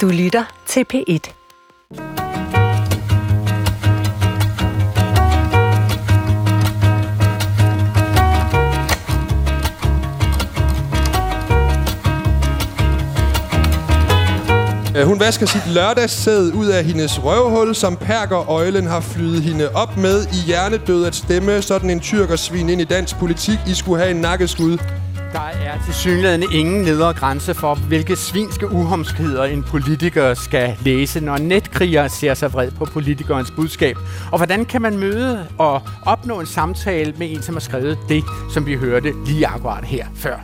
Du lytter til P1. Hun vasker sit lørdagssæd ud af hendes røvhul, som perkerøjlen har flyet hende op med i hjernedød at stemme. Sådan en tyrkersvin ind i dansk politik, I skulle have en nakkeskud. Der er tilsyneladende ingen nedre grænse for, hvilke svinske uhomskheder en politiker skal læse, når netkrigere ser sig vred på politikernes budskab. Og hvordan kan man møde og opnå en samtale med en, som har skrevet det, som vi hørte lige akkurat her før?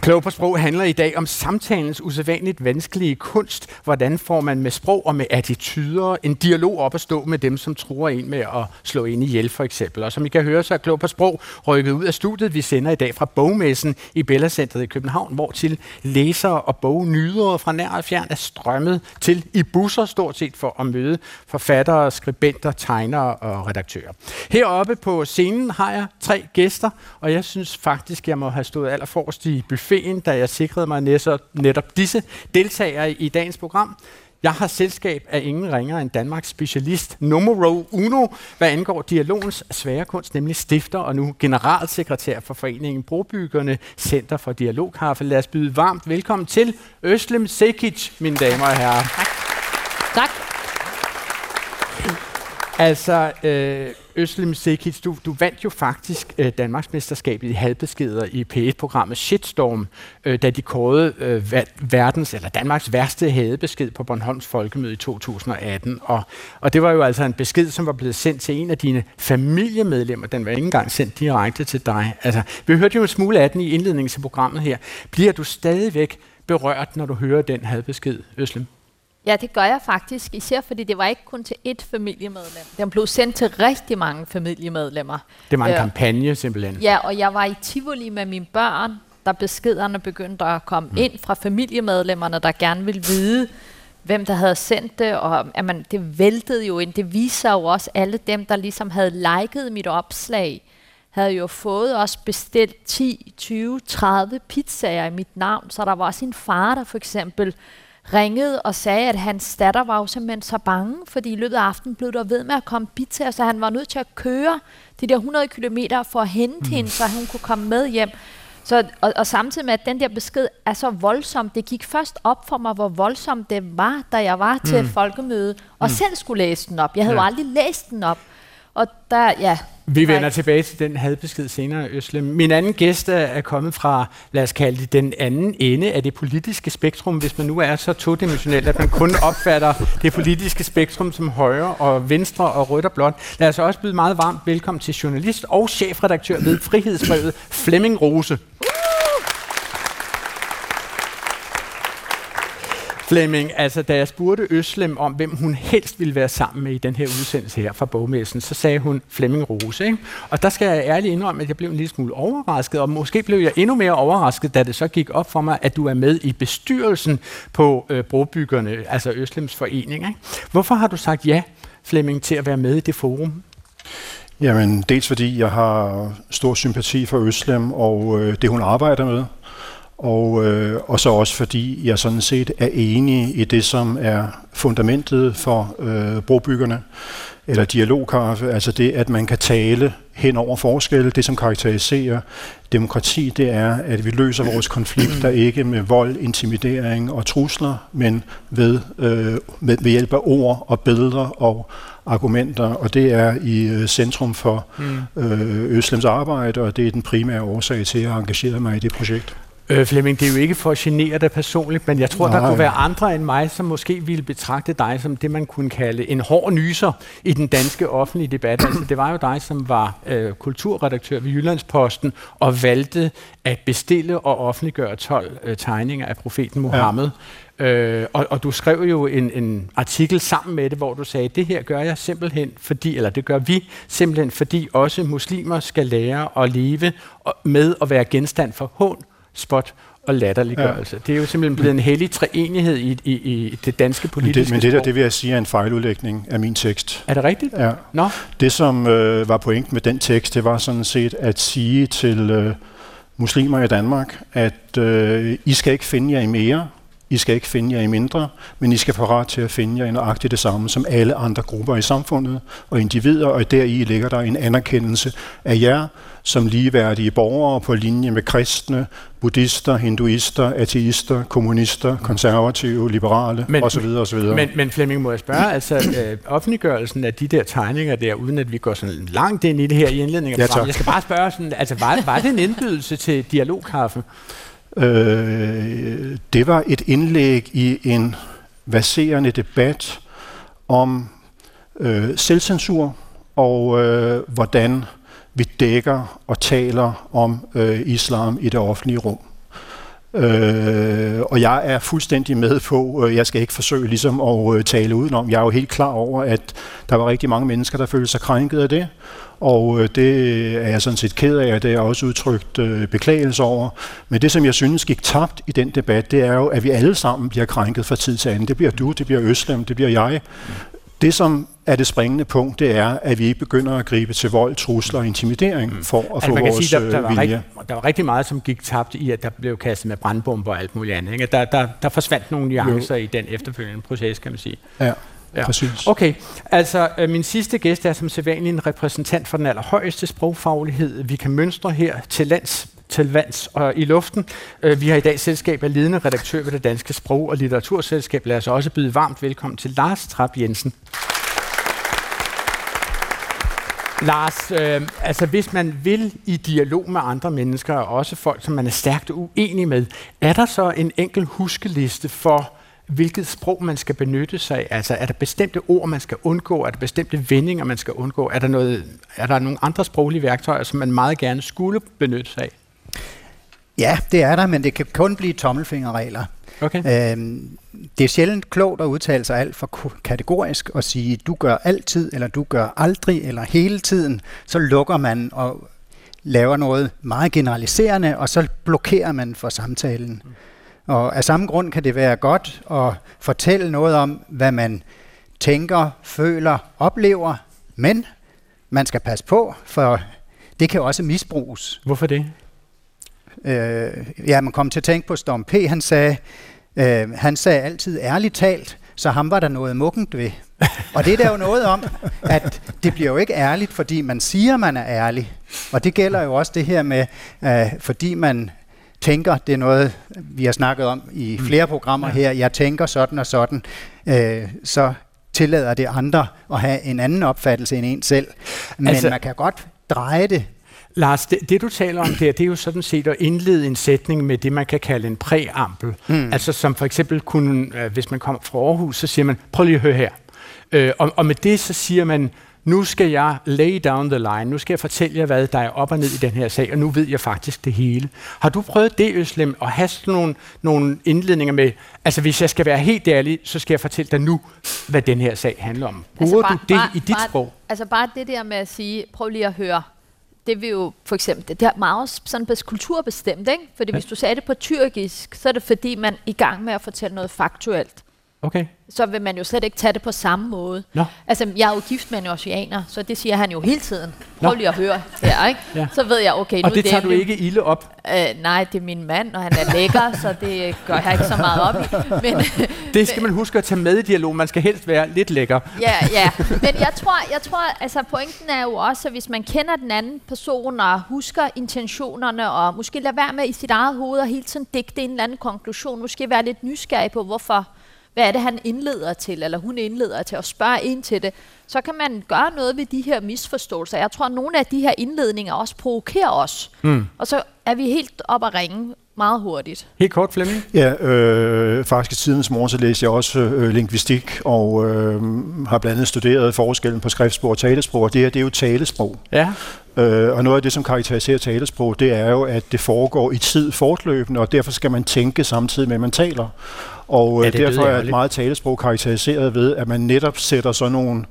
Klog på sprog handler i dag om samtalens usædvanligt vanskelige kunst. Hvordan får man med sprog og med attityder en dialog op at stå med dem, som truer en med at slå en ihjel, for eksempel. Og som I kan høre, så er Klog på sprog rykket ud af studiet. Vi sender i dag fra bogmessen i Bella Center i København, hvor til læsere og bognydere fra nær og fjern er strømmet til i busser, stort set for at møde forfattere, skribenter, tegnere og redaktører. Heroppe på scenen har jeg tre gæster, og jeg synes faktisk, jeg må have stået allerforrest i buffet, da jeg sikrede mig netop disse deltagere i dagens program. Jeg har selskab af ingen ringere end Danmarks specialist numero uno, hvad angår dialogens svære kunst, nemlig stifter og nu generalsekretær for foreningen Brobyggerne, Center for Dialogkaffe. Lad os byde varmt velkommen til Özlem Cekic, mine damer og herrer. Tak. Altså, Özlem Cekic, du vandt jo faktisk Danmarksmesterskabet i halvbeskeder i P1-programmet Shitstorm, da de kårede Danmarks værste hadebesked på Bornholms Folkemøde i 2018. Og det var jo altså en besked, som var blevet sendt til en af dine familiemedlemmer. Den var ikke engang sendt direkte til dig. Altså, vi hørte jo en smule af den i indledningen til programmet her. Bliver du stadigvæk berørt, når du hører den hadebesked, Özlem? Ja, det gør jeg faktisk, især fordi det var ikke kun til ét familiemedlem. Den blev sendt til rigtig mange familiemedlemmer. Det var en kampagne simpelthen. Ja, og jeg var i Tivoli med mine børn, da beskederne begyndte at komme ind fra familiemedlemmerne, der gerne ville vide, hvem der havde sendt det, og jamen, det væltede jo ind. Det viser jo også alle dem, der ligesom havde liket mit opslag, havde jo fået også bestilt 10, 20, 30 pizzaer i mit navn, så der var også en far, der for eksempel ringede og sagde, at hans datter var jo simpelthen så bange, fordi i løbet af aftenen blev der ved med at komme pizzaer, så han var nødt til at køre de der 100 kilometer for at hente hende, så hun kunne komme med hjem. Så, og samtidig med, at den der besked er så voldsom, det gik først op for mig, hvor voldsomt det var, da jeg var til folkemødet og selv skulle læse den op. Jeg havde jo aldrig læst den op. Og der, ja. Vi vender tilbage til den hadbesked senere, Özlem. Min anden gæst er kommet fra, lad os kalde det, den anden ende af det politiske spektrum, hvis man nu er så todimensionel, at man kun opfatter det politiske spektrum som højre og venstre og rødt og blåt. Lad os også byde meget varmt velkommen til journalist og chefredaktør ved Frihedsbrevet, Flemming Rose. Flemming, altså da jeg spurgte Özlem om, hvem hun helst ville være sammen med i den her udsendelse her fra bogmessen, så sagde hun Flemming Rose, ikke? Og der skal jeg ærligt indrømme, at jeg blev en lille smule overrasket, og måske blev jeg endnu mere overrasket, da det så gik op for mig, at du er med i bestyrelsen på Brobyggerne, altså Özlems forening, ikke? Hvorfor har du sagt ja, Flemming, til at være med i det forum? Jamen, dels fordi jeg har stor sympati for Özlem og det, hun arbejder med. Og så også fordi jeg sådan set er enig i det, som er fundamentet for brobyggerne, eller dialogkaffe, altså det, at man kan tale hen over forskelle. Det, som karakteriserer demokrati, det er, at vi løser vores konflikter ikke med vold, intimidering og trusler, men ved hjælp af ord og billeder og argumenter, og det er i centrum for Özlems arbejde, og det er den primære årsag til, at jeg har engageret mig i det projekt. Flemming, det er jo ikke for at genere dig personligt, men jeg tror, der kunne være andre end mig, som måske ville betragte dig som det, man kunne kalde en hård nyser i den danske offentlige debat. Altså, det var jo dig, som var kulturredaktør ved Jyllands-Posten og valgte at bestille og offentliggøre 12 tegninger af profeten Mohammed. Ja. Og du skrev jo en artikel sammen med det, hvor du sagde, det her gør jeg simpelthen fordi, eller det gør vi simpelthen fordi også muslimer skal lære at leve med at være genstand for hån, spot og latterliggørelse. Ja. Det er jo simpelthen blevet en hellig treenighed i det danske politiske sprog. Men det der, det vil jeg sige, er en fejludlægning af min tekst. Er det rigtigt? Ja. Det, som var pointen med den tekst, det var sådan set at sige til muslimer i Danmark, at I skal ikke finde jer i mere, I skal ikke finde jer i mindre, men I skal parat til at finde jer i nøjagtigt det samme som alle andre grupper i samfundet og individer, og deri ligger der en anerkendelse af jer som ligeværdige borgere på linje med kristne, buddhister, hinduister, ateister, kommunister, konservative, liberale osv. osv. Men Flemming, må jeg spørge, altså offentliggørelsen af de der tegninger der, uden at vi går sådan langt ind i det her i indledningen. Ja, jeg skal bare spørge, sådan, altså, var det en indbydelse til dialogkaffe? Det var et indlæg i en verserende debat om selvcensur og hvordan vi dækker og taler om islam i det offentlige rum. Og jeg er fuldstændig med på, jeg skal ikke forsøge ligesom at tale udenom. Jeg er jo helt klar over, at der var rigtig mange mennesker, der følte sig krænket af det. Og det er jeg sådan set ked af, og det er også udtrykt beklagelse over. Men det, som jeg synes gik tabt i den debat, det er jo, at vi alle sammen bliver krænket fra tid til anden. Det bliver du, det bliver Özlem, det bliver jeg. Det, som er det springende punkt, det er, at vi ikke begynder at gribe til vold, trusler og intimidering for at få vores vilje. Der var rigtig meget, som gik tabt i, at der blev kastet med brandbomber og alt muligt andet. Ikke? Der forsvandt nogle nuancer i den efterfølgende proces, kan man sige. Ja. Ja. Okay, altså min sidste gæst er som sædvanlig en repræsentant for den allerhøjeste sprogfaglighed. Vi kan mønstre her til vands og i luften. Vi har i dag selskab af ledende redaktør ved Det Danske Sprog- og Litteraturselskab. Lad os også byde varmt velkommen til Lars Trap-Jensen. Lars, altså hvis man vil i dialog med andre mennesker, og også folk, som man er stærkt uenig med, er der så en enkel huskeliste for hvilket sprog man skal benytte sig af? Altså, er der bestemte ord, man skal undgå? Er der bestemte vendinger, man skal undgå? Er der nogle andre sproglige værktøjer, som man meget gerne skulle benytte sig af? Ja, det er der, men det kan kun blive tommelfingerregler. Okay. Det er sjældent klogt at udtale sig alt for kategorisk og sige, du gør altid, eller du gør aldrig, eller hele tiden. Så lukker man og laver noget meget generaliserende, og så blokerer man for samtalen. Og af samme grund kan det være godt at fortælle noget om, hvad man tænker, føler, oplever, men man skal passe på, for det kan også misbruges. Hvorfor det? Man kom til at tænke på Storm P. Han sagde altid ærligt talt, så ham var der noget muggent ved. Og det er der jo noget om, at det bliver jo ikke ærligt, fordi man siger, man er ærlig. Og det gælder jo også det her med, fordi man tænker, det er noget, vi har snakket om i flere programmer her, jeg tænker sådan og sådan, så tillader det andre at have en anden opfattelse end en selv. Men altså, man kan godt dreje det. Lars, det du taler om der, det er jo sådan set at indlede en sætning med det, man kan kalde en præambel. Altså som for eksempel, hvis man kommer fra Aarhus, så siger man, prøv lige at høre her. Og med det, så siger man, nu skal jeg lay down the line, nu skal jeg fortælle jer, hvad der er op og ned i den her sag, og nu ved jeg faktisk det hele. Har du prøvet det, Özlem, at have sådan nogle indledninger med, altså hvis jeg skal være helt ærlig, så skal jeg fortælle dig nu, hvad den her sag handler om. Bruger altså du det i dit sprog? Altså bare det der med at sige, prøv lige at høre, det vil jo for eksempel, det er meget sådan kulturbestemt, ikke? Fordi hvis du sagde det på tyrkisk, så er det fordi, man er i gang med at fortælle noget faktuelt. Okay. Så vil man jo slet ikke tage det på samme måde. No. Altså, jeg er jo gift med en oceaner, så det siger han jo hele tiden. Prøv lige at høre her, ikke? Ja. Så ved jeg, okay, nu og det tager du ikke ilde op? Nej, det er min mand, og han er lækker, så det gør jeg ikke så meget op i. Men, det skal man huske at tage med i dialog. Man skal helst være lidt lækker. Ja. Men jeg tror, altså pointen er jo også, at hvis man kender den anden person, og husker intentionerne, og måske lader være med i sit eget hoved, og hele tiden digte en eller anden konklusion, måske være lidt nysgerrig på, hvorfor. Hvad er det, han indleder til, eller hun indleder til, og spørger ind til det, så kan man gøre noget ved de her misforståelser. Jeg tror, at nogle af de her indledninger også provokerer os, og så er vi helt oppe at ringe meget hurtigt. Helt kort, Flemming? Ja, faktisk i tidens morgen, så læser jeg også lingvistik, og har blandt andet studeret forskellen på skriftsprog og talesprog, og det her, det er jo talesprog. Ja. Og noget af det, som karakteriserer talesprog, det er jo, at det foregår i tid fortløbende, og derfor skal man tænke samtidig med, at man taler. Og ja, derfor er et meget talesprog karakteriseret ved, at man netop sætter sådan nogle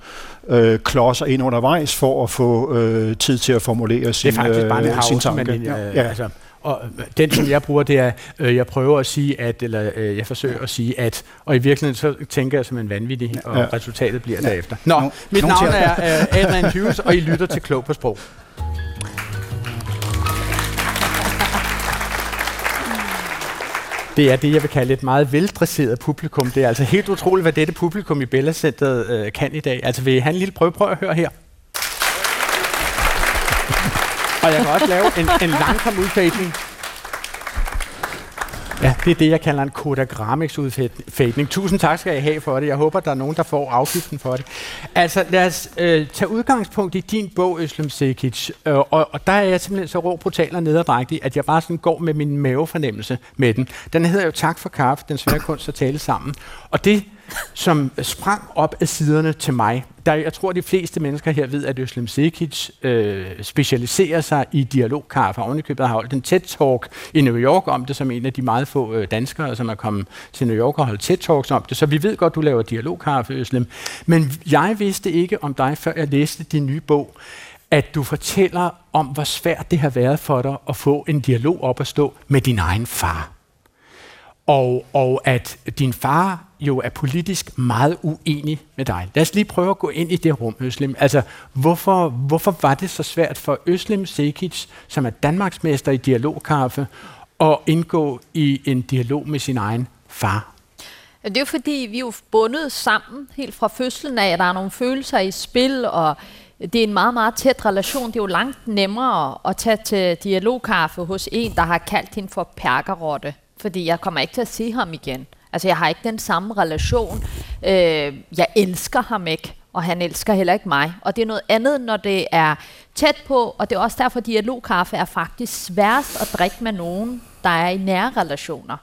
klodser ind undervejs for at få tid til at formulere sin tanke. Det er faktisk bare en tanke. Altså, og den, som jeg bruger, det er, jeg prøver at sige, at, eller jeg forsøger at sige, at, og i virkeligheden så tænker jeg som en vanvittig, og resultatet bliver derefter. Nå, mit navn er Adrian Hughes, og I lytter til Klog på Sprog. Det er det, jeg vil kalde et meget veldresseret publikum. Det er altså helt utroligt, hvad dette publikum i Bella Centeret kan i dag. Altså vil I have en lille prøve? Prøv at høre her. Og jeg kan også lave en langsom udfætning. Ja, det er det, jeg kalder en Kodagramix-udfætning. Tusind tak skal I have for det. Jeg håber, der er nogen, der får afgiften for det. Altså, lad os tage udgangspunkt i din bog, Özlem Cekic. Og der er jeg simpelthen så rå, brutal og nederdrægtig, at jeg bare sådan går med min mavefornemmelse med den. Den hedder jo Tak for kaffe, den svære kunst at tale sammen. Og det, som sprang op af siderne til mig, der jeg tror, de fleste mennesker her ved, at Özlem Cekic specialiserer sig i dialogkaffe. Ovenikøbet har holdt en TED-talk i New York om det, som en af de meget få danskere, som er kommet til New York og holdt TED-talks om det. Så vi ved godt, du laver dialogkaffe, Özlem. Men jeg vidste ikke om dig, før jeg læste din nye bog, at du fortæller om, hvor svært det har været for dig at få en dialog op at stå med din egen far. Og at din far jo er politisk meget uenig med dig. Lad os lige prøve at gå ind i det rum, Özlem. Altså, hvorfor var det så svært for Özlem Cekic, som er danmarksmester i dialogkaffe, at indgå i en dialog med sin egen far? Det er jo fordi, vi er jo bundet sammen helt fra fødslen af, at der er nogle følelser i spil, og det er en meget, meget tæt relation. Det er jo langt nemmere at tage til dialogkaffe hos en, der har kaldt hende for perkerotte. Fordi jeg kommer ikke til at se ham igen. Altså, jeg har ikke den samme relation. Jeg elsker ham ikke, og han elsker heller ikke mig. Og det er noget andet, når det er tæt på, og det er også derfor, at dialogkaffe er faktisk sværest at drikke med nogen, der er i nære relationer.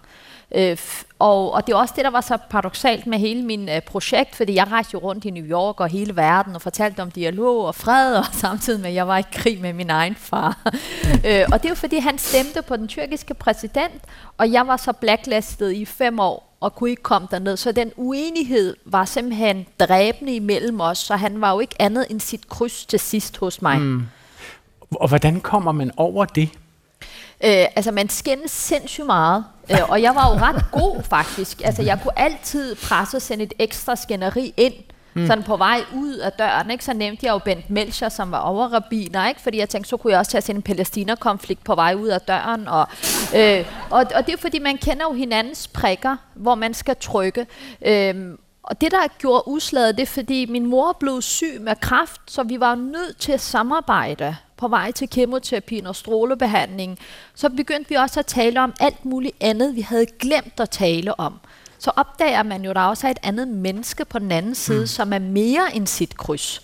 Og det er også det, der var så paradoksalt med hele min projekt, fordi jeg rejste jo rundt i New York og hele verden og fortalte om dialog og fred, og samtidig med, at jeg var i krig med min egen far. Og det er jo fordi, han stemte på den tyrkiske præsident, og jeg var så blacklistet i 5 år og kunne ikke komme derned. Så den uenighed var simpelthen dræbende imellem os, så han var jo ikke andet end sit kryds til sidst hos mig. Mm. Og hvordan kommer man over det? Altså, man skændes sindssygt meget, og jeg var jo ret god faktisk. Altså, jeg kunne altid presse og sende et ekstra skænderi ind, sådan på vej ud af døren, ikke? Så nævnte jeg jo Bent Melchior, som var overrabbiner, ikke? Fordi jeg tænkte, så kunne jeg også tage til en palæstinakonflikt på vej ud af døren. Og det er fordi, man kender jo hinandens prikker, hvor man skal trykke. Og det, der gjorde udslaget, det er fordi, min mor blev syg med kræft, så vi var nødt til at samarbejde på vej til kemoterapien og strålebehandlingen. Så begyndte vi også at tale om alt muligt andet, vi havde glemt at tale om. Så opdager man jo, at der også er et andet menneske på den anden side, som er mere end sit kryds.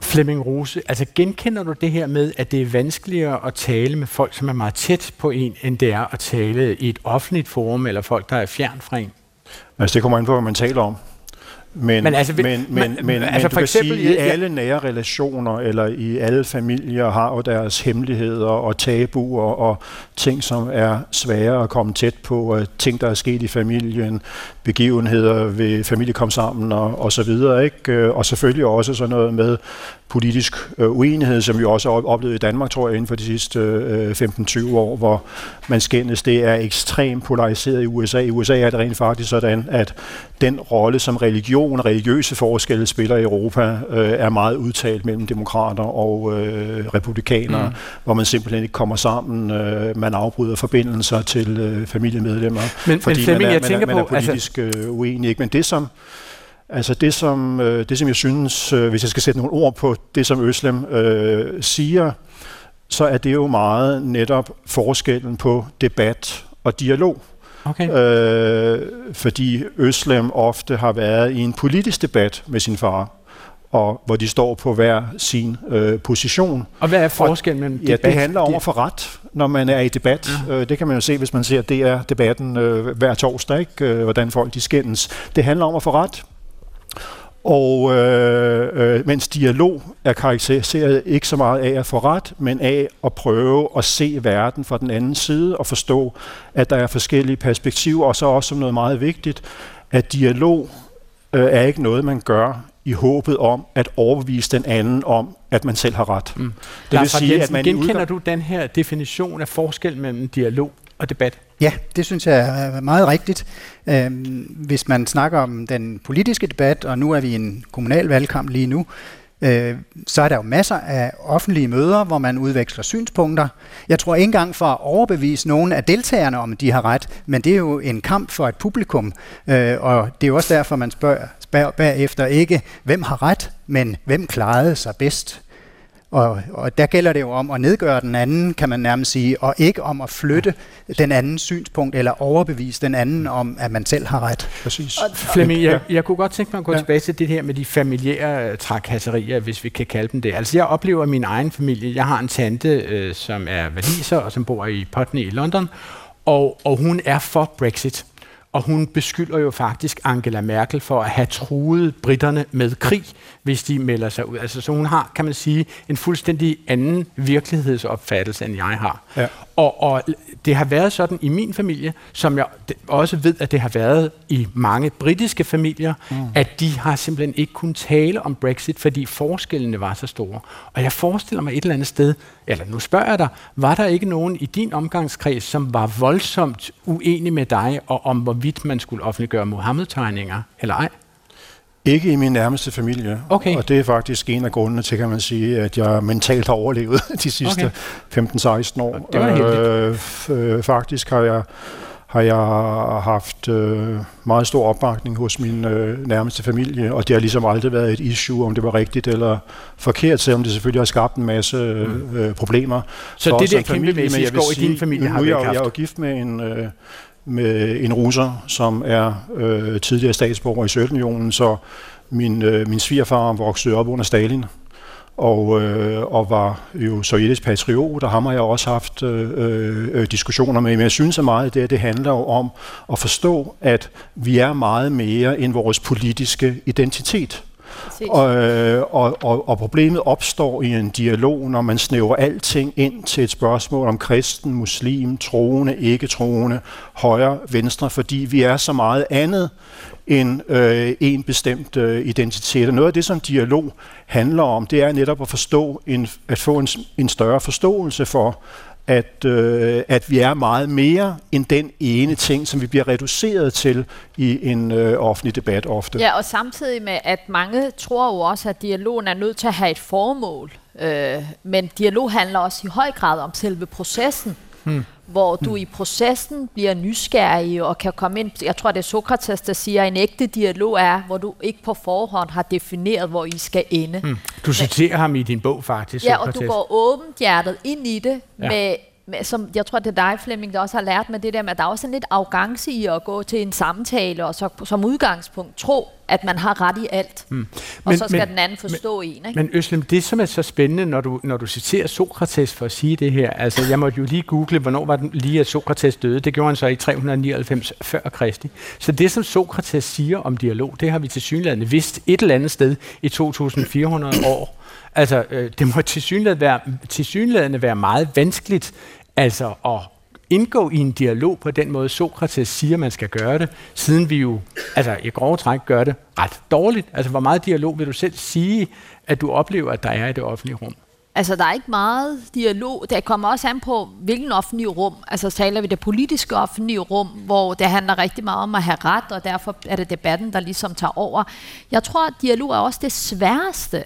Flemming Rose, altså genkender du det her med, at det er vanskeligere at tale med folk, som er meget tæt på en, end det er at tale i et offentligt forum, eller folk, der er fjern fra en? Altså, det kommer ind på, hvad man taler om. Men du kan sige, at i alle nære relationer eller i alle familier har jo deres hemmeligheder og tabuer og ting, som er svære at komme tæt på, ting, der er sket i familien, begivenheder ved familie kom sammen og så videre, ikke? Og selvfølgelig også sådan noget med politisk uenighed, som vi også har oplevet i Danmark, tror jeg, inden for de sidste 15-20 år, hvor man skændes. Det er ekstremt polariseret i USA. I USA er det rent faktisk sådan, at den rolle, som religion og religiøse forskelle spiller i Europa, er meget udtalt mellem demokrater og republikanere, hvor man simpelthen ikke kommer sammen. Man afbryder forbindelser til familiemedlemmer, fordi man er politisk uenig. Ikke? Men det som... Altså det, som jeg synes, hvis jeg skal sætte nogle ord på det, som Özlem siger, så er det jo meget netop forskellen på debat og dialog. Okay. Fordi Özlem ofte har været i en politisk debat med sin far, og hvor de står på hver sin position. Og hvad er forskellen mellem debat? Ja, det handler om at få ret, når man er i debat. Ja. Det kan man jo se, hvis man ser DR-debatten hver torsdag, ikke? Hvordan folk de skændes. Det handler om at få ret. Og mens dialog er karakteriseret ikke så meget af at få ret, men af at prøve at se verden fra den anden side og forstå, at der er forskellige perspektiver, og så også som noget meget vigtigt, at dialog er ikke noget, man gør i håbet om at overbevise den anden om, at man selv har ret. Mm. Det vil sige, Jensen, at man genkender du den her definition af forskel mellem dialog og debat? Ja, det synes jeg er meget rigtigt. Hvis man snakker om den politiske debat, og nu er vi i en kommunal valgkamp lige nu, Så er der jo masser af offentlige møder, hvor man udveksler synspunkter. Jeg tror ikke engang for at overbevise nogen af deltagerne om, de har ret, men det er jo en kamp for et publikum, og det er jo også derfor, man spørger bagefter ikke, hvem har ret, men hvem klarede sig bedst. Og der gælder det jo om at nedgøre den anden, kan man nærmest sige, og ikke om at flytte den andens synspunkt eller overbevise den anden om, at man selv har ret. Præcis. Flemming, jeg kunne godt tænke mig at gå tilbage til det her med de familiære trakasserier, hvis vi kan kalde dem det. Altså jeg oplever min egen familie. Jeg har en tante, som er waliser og som bor i Putney i London, og hun er for Brexit. Og hun beskylder jo faktisk Angela Merkel for at have truet britterne med krig, hvis de melder sig ud. Altså, så hun har, kan man sige, en fuldstændig anden virkelighedsopfattelse, end jeg har. Ja. Og det har været sådan i min familie, som jeg også ved, at det har været i mange britiske familier, at de har simpelthen ikke kunnet tale om Brexit, fordi forskellene var så store. Og jeg forestiller mig et eller andet sted, eller nu spørger jeg dig, var der ikke nogen i din omgangskreds, som var voldsomt uenig med dig, og om hvorvidt man skulle offentliggøre Mohammed-tegninger, eller ej? Ikke i min nærmeste familie, okay. Og det er faktisk en af grundene til, kan man sige, at jeg mentalt har overlevet de sidste 15-16 år. Det var heldigt. Faktisk har jeg haft meget stor opbakning hos min nærmeste familie, og det har ligesom aldrig været et issue, om det var rigtigt eller forkert, selvom det selvfølgelig har skabt en masse problemer. Så det der kæmpemæssige skår i din familie har vi ikke haft? Nu er jeg jo gift med en russer, som er tidligere statsborger i Sovjetunionen, så min svigerfar voksede op under Stalin og var jo sovjetisk patriot, og ham har jeg også haft diskussioner med. Men jeg synes at meget af det handler jo om at forstå, at vi er meget mere end vores politiske identitet. Og problemet opstår i en dialog, når man snæver alting ind til et spørgsmål om kristen, muslim, troende, ikke troende, højre, venstre, fordi vi er så meget andet end en bestemt identitet. Og noget af det, som dialog handler om, det er netop at forstå, at få en større forståelse for, at vi er meget mere end den ene ting, som vi bliver reduceret til i en offentlig debat ofte. Ja, og samtidig med, at mange tror jo også, at dialogen er nødt til at have et formål. Men dialog handler også i høj grad om selve processen, hvor du i processen bliver nysgerrig og kan komme ind. Jeg tror, det er Sokrates, der siger, at en ægte dialog er, hvor du ikke på forhånd har defineret, hvor I skal ende. Du citerer ham i din bog faktisk, Sokrates. Ja, og du går åbent hjertet ind i det, med, som jeg tror, det er dig, Flemming, der også har lært med det der med, at der er også en lidt arrogance i at gå til en samtale og så som udgangspunkt tro, at man har ret i alt. Og så skal den anden forstå en, ikke? Men Özlem, det som er så spændende, når du citerer Sokrates for at sige det her, altså jeg måtte jo lige google, hvornår var den lige, at Sokrates døde. Det gjorde han så i 399 før Kristi. Så det, som Sokrates siger om dialog, det har vi tilsyneladende vidst et eller andet sted i 2400 år. Altså, det må tilsyneladende være meget vanskeligt altså at indgå i en dialog på den måde, Sokrates siger, man skal gøre det, siden vi jo altså i grove træk gør det ret dårligt. Altså, hvor meget dialog vil du selv sige, at du oplever, at der er i det offentlige rum? Altså, der er ikke meget dialog. Det kommer også an på, hvilken offentlige rum. Altså, taler vi det politiske offentlige rum, hvor det handler rigtig meget om at have ret, og derfor er det debatten, der ligesom tager over. Jeg tror, at dialog er også det sværeste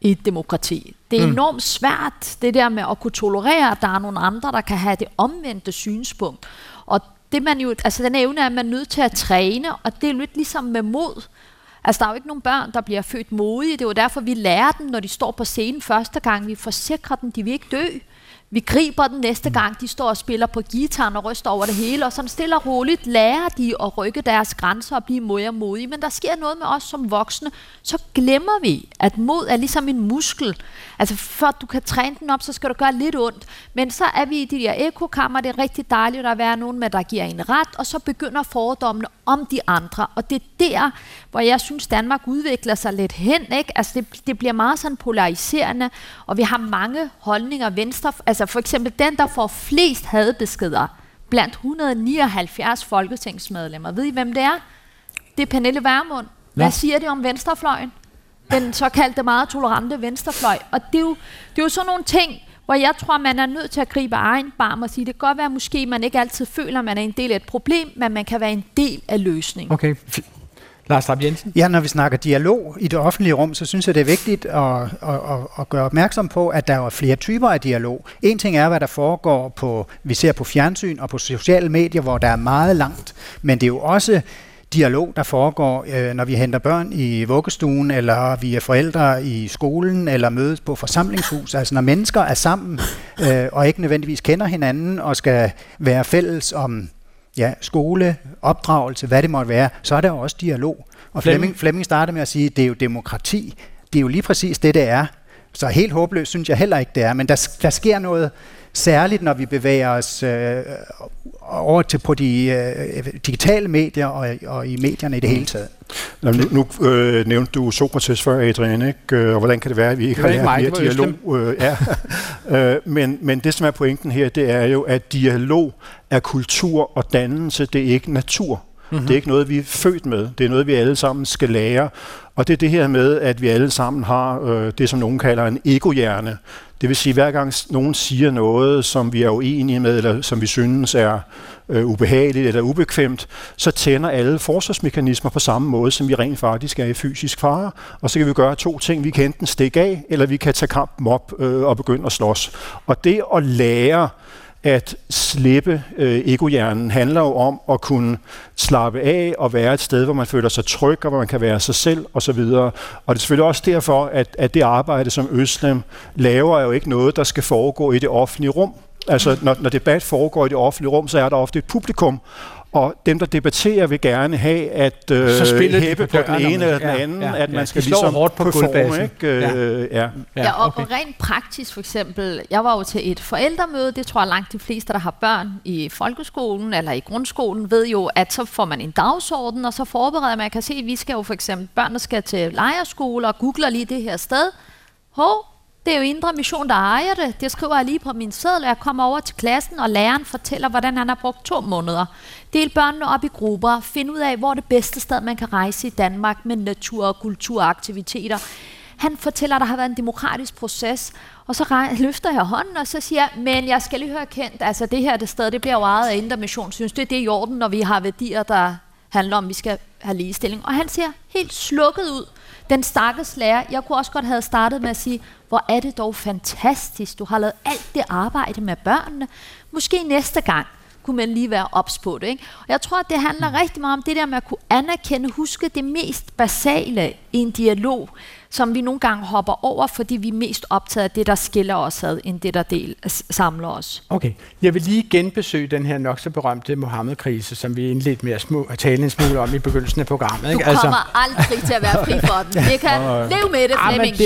i et demokrati. Det er enormt svært, det der med at kunne tolerere, at der er nogle andre, der kan have det omvendte synspunkt. Og det man jo, altså den evne er man nødt til at træne, og det er lidt ligesom med mod. Altså der er jo ikke nogen børn, der bliver født modige. Det er jo derfor, vi lærer dem, når de står på scenen første gang. Vi forsikrer dem, de vil ikke dø. Vi griber den næste gang, de står og spiller på guitaren og ryster over det hele, og sådan stille og roligt lærer de at rykke deres grænser og blive mere modige. Men der sker noget med os som voksne, så glemmer vi, at mod er ligesom en muskel. Altså før du kan træne den op, så skal du gøre lidt ondt. Men så er vi i de der ekokammer, det er rigtig dejligt at være nogen med, der giver en ret, og så begynder fordommene om de andre. Og det er der, hvor jeg synes, Danmark udvikler sig lidt hen, ikke? Altså det bliver meget sådan polariserende, og vi har mange holdninger venstre. Altså for eksempel den, der får flest hadbeskeder blandt 179 folketingsmedlemmer. Ved I, hvem det er? Det er Pernille Vermund. Hvad siger det om venstrefløjen? Den såkaldte meget tolerante venstrefløj. Og det er jo sådan nogle ting, hvor jeg tror, man er nødt til at gribe egen barm og sige, det kan godt være, måske man ikke altid føler, man er en del af et problem, men man kan være en del af løsningen. Okay. Lars Trap-Jensen? Ja, når vi snakker dialog i det offentlige rum, så synes jeg, det er vigtigt at gøre opmærksom på, at der er flere typer af dialog. En ting er, hvad der foregår vi ser på fjernsyn og på sociale medier, hvor der er meget langt, men det er jo også dialog, der foregår, når vi henter børn i vuggestuen, eller vi er forældre i skolen, eller mødes på forsamlingshus. Altså når mennesker er sammen, og ikke nødvendigvis kender hinanden, og skal være fælles om skole, opdragelse, hvad det måtte være, så er der også dialog. Og Flemming startede med at sige, at det er jo demokrati. Det er jo lige præcis det, det er. Så helt håbløst synes jeg heller ikke, det er. Men der sker noget særligt, når vi bevæger os over til på de digitale medier og i medierne i det hele taget. Nu nævnte du Sokrates før, Adrian, ikke? Og hvordan kan det være, at vi ikke har lært mere dialog? Men det, som er pointen her, det er jo, at dialog er kultur og dannelse, det er ikke natur. Mm-hmm. Det er ikke noget, vi er født med. Det er noget, vi alle sammen skal lære. Og det er det her med, at vi alle sammen har det, som nogen kalder en egohjerne. Det vil sige, at hver gang nogen siger noget, som vi er uenige med, eller som vi synes er ubehageligt eller ubekvemt, så tænder alle forsvarsmekanismer på samme måde, som vi rent faktisk er i fysisk fare. Og så kan vi gøre to ting. Vi kan enten stikke af, eller vi kan tage kampen op og begynde at slås. Og det at lære at slippe egohjernen handler jo om at kunne slappe af og være et sted, hvor man føler sig tryg, og hvor man kan være sig selv osv. Og det er selvfølgelig også derfor, at det arbejde, som Özlem laver, er jo ikke noget, der skal foregå i det offentlige rum. Altså, når debat foregår i det offentlige rum, så er der ofte et publikum, og dem, der debatterer, vil gerne have at hæppe på den ene eller den anden, at man skal ligesom hårdt på performe, ikke? Og rent praktisk for eksempel, jeg var jo til et forældremøde, det tror jeg langt de fleste, der har børn i folkeskolen eller i grundskolen, ved jo, at så får man en dagsorden, og så forbereder man, kan se, at vi skal jo for eksempel, børnene skal til lejerskole og googler lige det her sted. Det er jo Indre Mission, der ejer det. Det skriver jeg lige på min seddel, og jeg kommer over til klassen, og læreren fortæller, hvordan han har brugt 2 måneder. Del børnene op i grupper, find ud af, hvor det bedste sted, man kan rejse i Danmark med natur- og kulturaktiviteter. Han fortæller, at der har været en demokratisk proces, og så løfter jeg hånden, og så siger jeg, men jeg skal lige høre Kent, altså det her det sted, det bliver jo ejet af Indre Mission. Synes det er i orden, når vi har værdier, der handler om, at vi skal have ligestilling. Og han ser helt slukket ud. Den stakkels lærer, jeg kunne også godt have startet med at sige, hvor er det dog fantastisk, du har lavet alt det arbejde med børnene. Måske næste gang kunne man lige være ops på det, ikke? Og jeg tror, at det handler rigtig meget om det der med at kunne anerkende, huske det mest basale i en dialog, som vi nogle gange hopper over, fordi vi er mest optaget af det, der skiller os ad, end det, der samler os. Okay. Jeg vil lige genbesøge den her nok så berømte Mohammed-krise, som vi indledte med at tale en smule om i begyndelsen af programmet. Ikke? Du kommer aldrig til at være fri for den. Det kan leve med det, Flemming.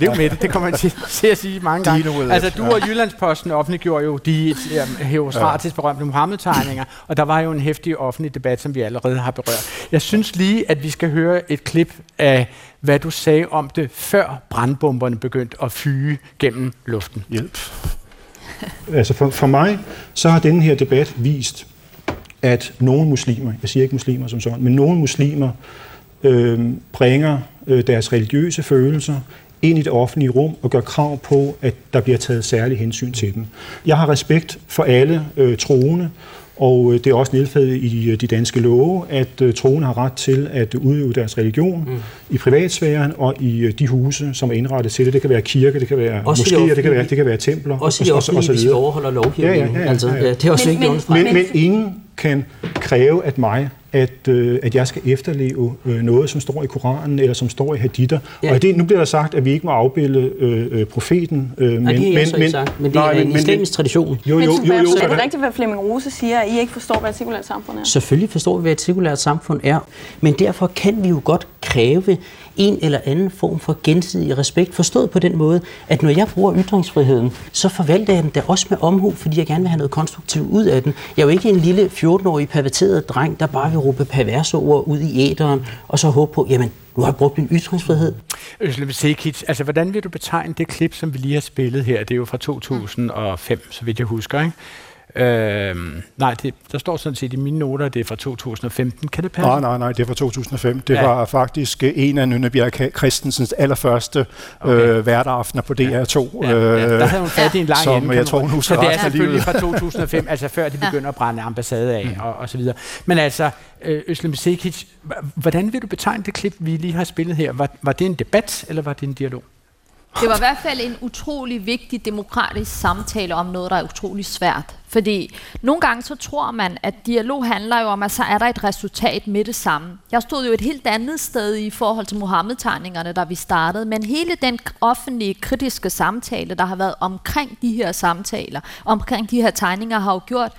Lev med det. Det kommer man til at sige mange gange. Altså, du og Jyllands-Posten offentliggjorde jo de Sokrates berømte Mohammed-tegninger, og der var jo en heftig offentlig debat, som vi allerede har berørt. Jeg synes lige, at vi skal høre et klip af hvad du sagde om det, før brandbomberne begyndte at fyge gennem luften. Hjælp. Altså for mig, så har denne her debat vist, at nogle muslimer, jeg siger ikke muslimer som sådan, men nogle muslimer bringer deres religiøse følelser ind i det offentlige rum og gør krav på, at der bliver taget særlig hensyn til dem. Jeg har respekt for alle troende, og det er også nedfældet i de danske love, at troende har ret til at udøve deres religion i privatsfæren og i de huse, som er indrettet til det. Det kan være kirke, det kan være moskéer, det kan være templer. Også i det offentlige, hvis vi overholder lovgivningen. Det er også men ingen kan kræve af mig, at jeg skal efterleve noget, som står i Koranen eller som står i hadither. Ja. Og nu bliver der sagt, at vi ikke må afbilde profeten. Men det er en islamisk tradition. Jo. Er det rigtigt, hvad Flemming Rose siger, at I ikke forstår, hvad et sekulært samfund er? Selvfølgelig forstår vi, hvad et sekulært samfund er. Men derfor kan vi jo godt kræve en eller anden form for gensidig respekt. Forstået på den måde, at når jeg bruger ytringsfriheden, så forvalter jeg den da også med omhu, fordi jeg gerne vil have noget konstruktivt ud af den. Jeg er jo ikke en lille 14-årig perverteret dreng, der bare vil råbe perverse ord ud i æteren, og så håbe på, jamen, nu har jeg brugt min ytringsfrihed. Özlem Cekic, altså hvordan vil du betegne det klip, som vi lige har spillet her? Det er jo fra 2005, så vidt jeg husker, ikke? Nej, der står sådan set i mine noter, det er fra 2015. Kan det passe? Nej, det er fra 2005. Det var faktisk en af Nynne Bjerg Christensens allerførste hverdagaftener på DR2. Der havde hun fat i en lang ende. Som jeg tror, hun husker. Så det er selvfølgelig fra 2005, altså før det begynder at brænde ambassade af og så videre. Men altså, Özlem Cekic, hvordan vil du betegne det klip, vi lige har spillet her? Var det en debat, eller var det en dialog? Det var i hvert fald en utrolig vigtig demokratisk samtale om noget, der er utrolig svært. Fordi nogle gange så tror man, at dialog handler jo om, at så er der et resultat med det samme. Jeg stod jo et helt andet sted i forhold til Mohammed-tegningerne, da vi startede, men hele den offentlige, kritiske samtale, der har været omkring de her samtaler, omkring de her tegninger, har jo gjort,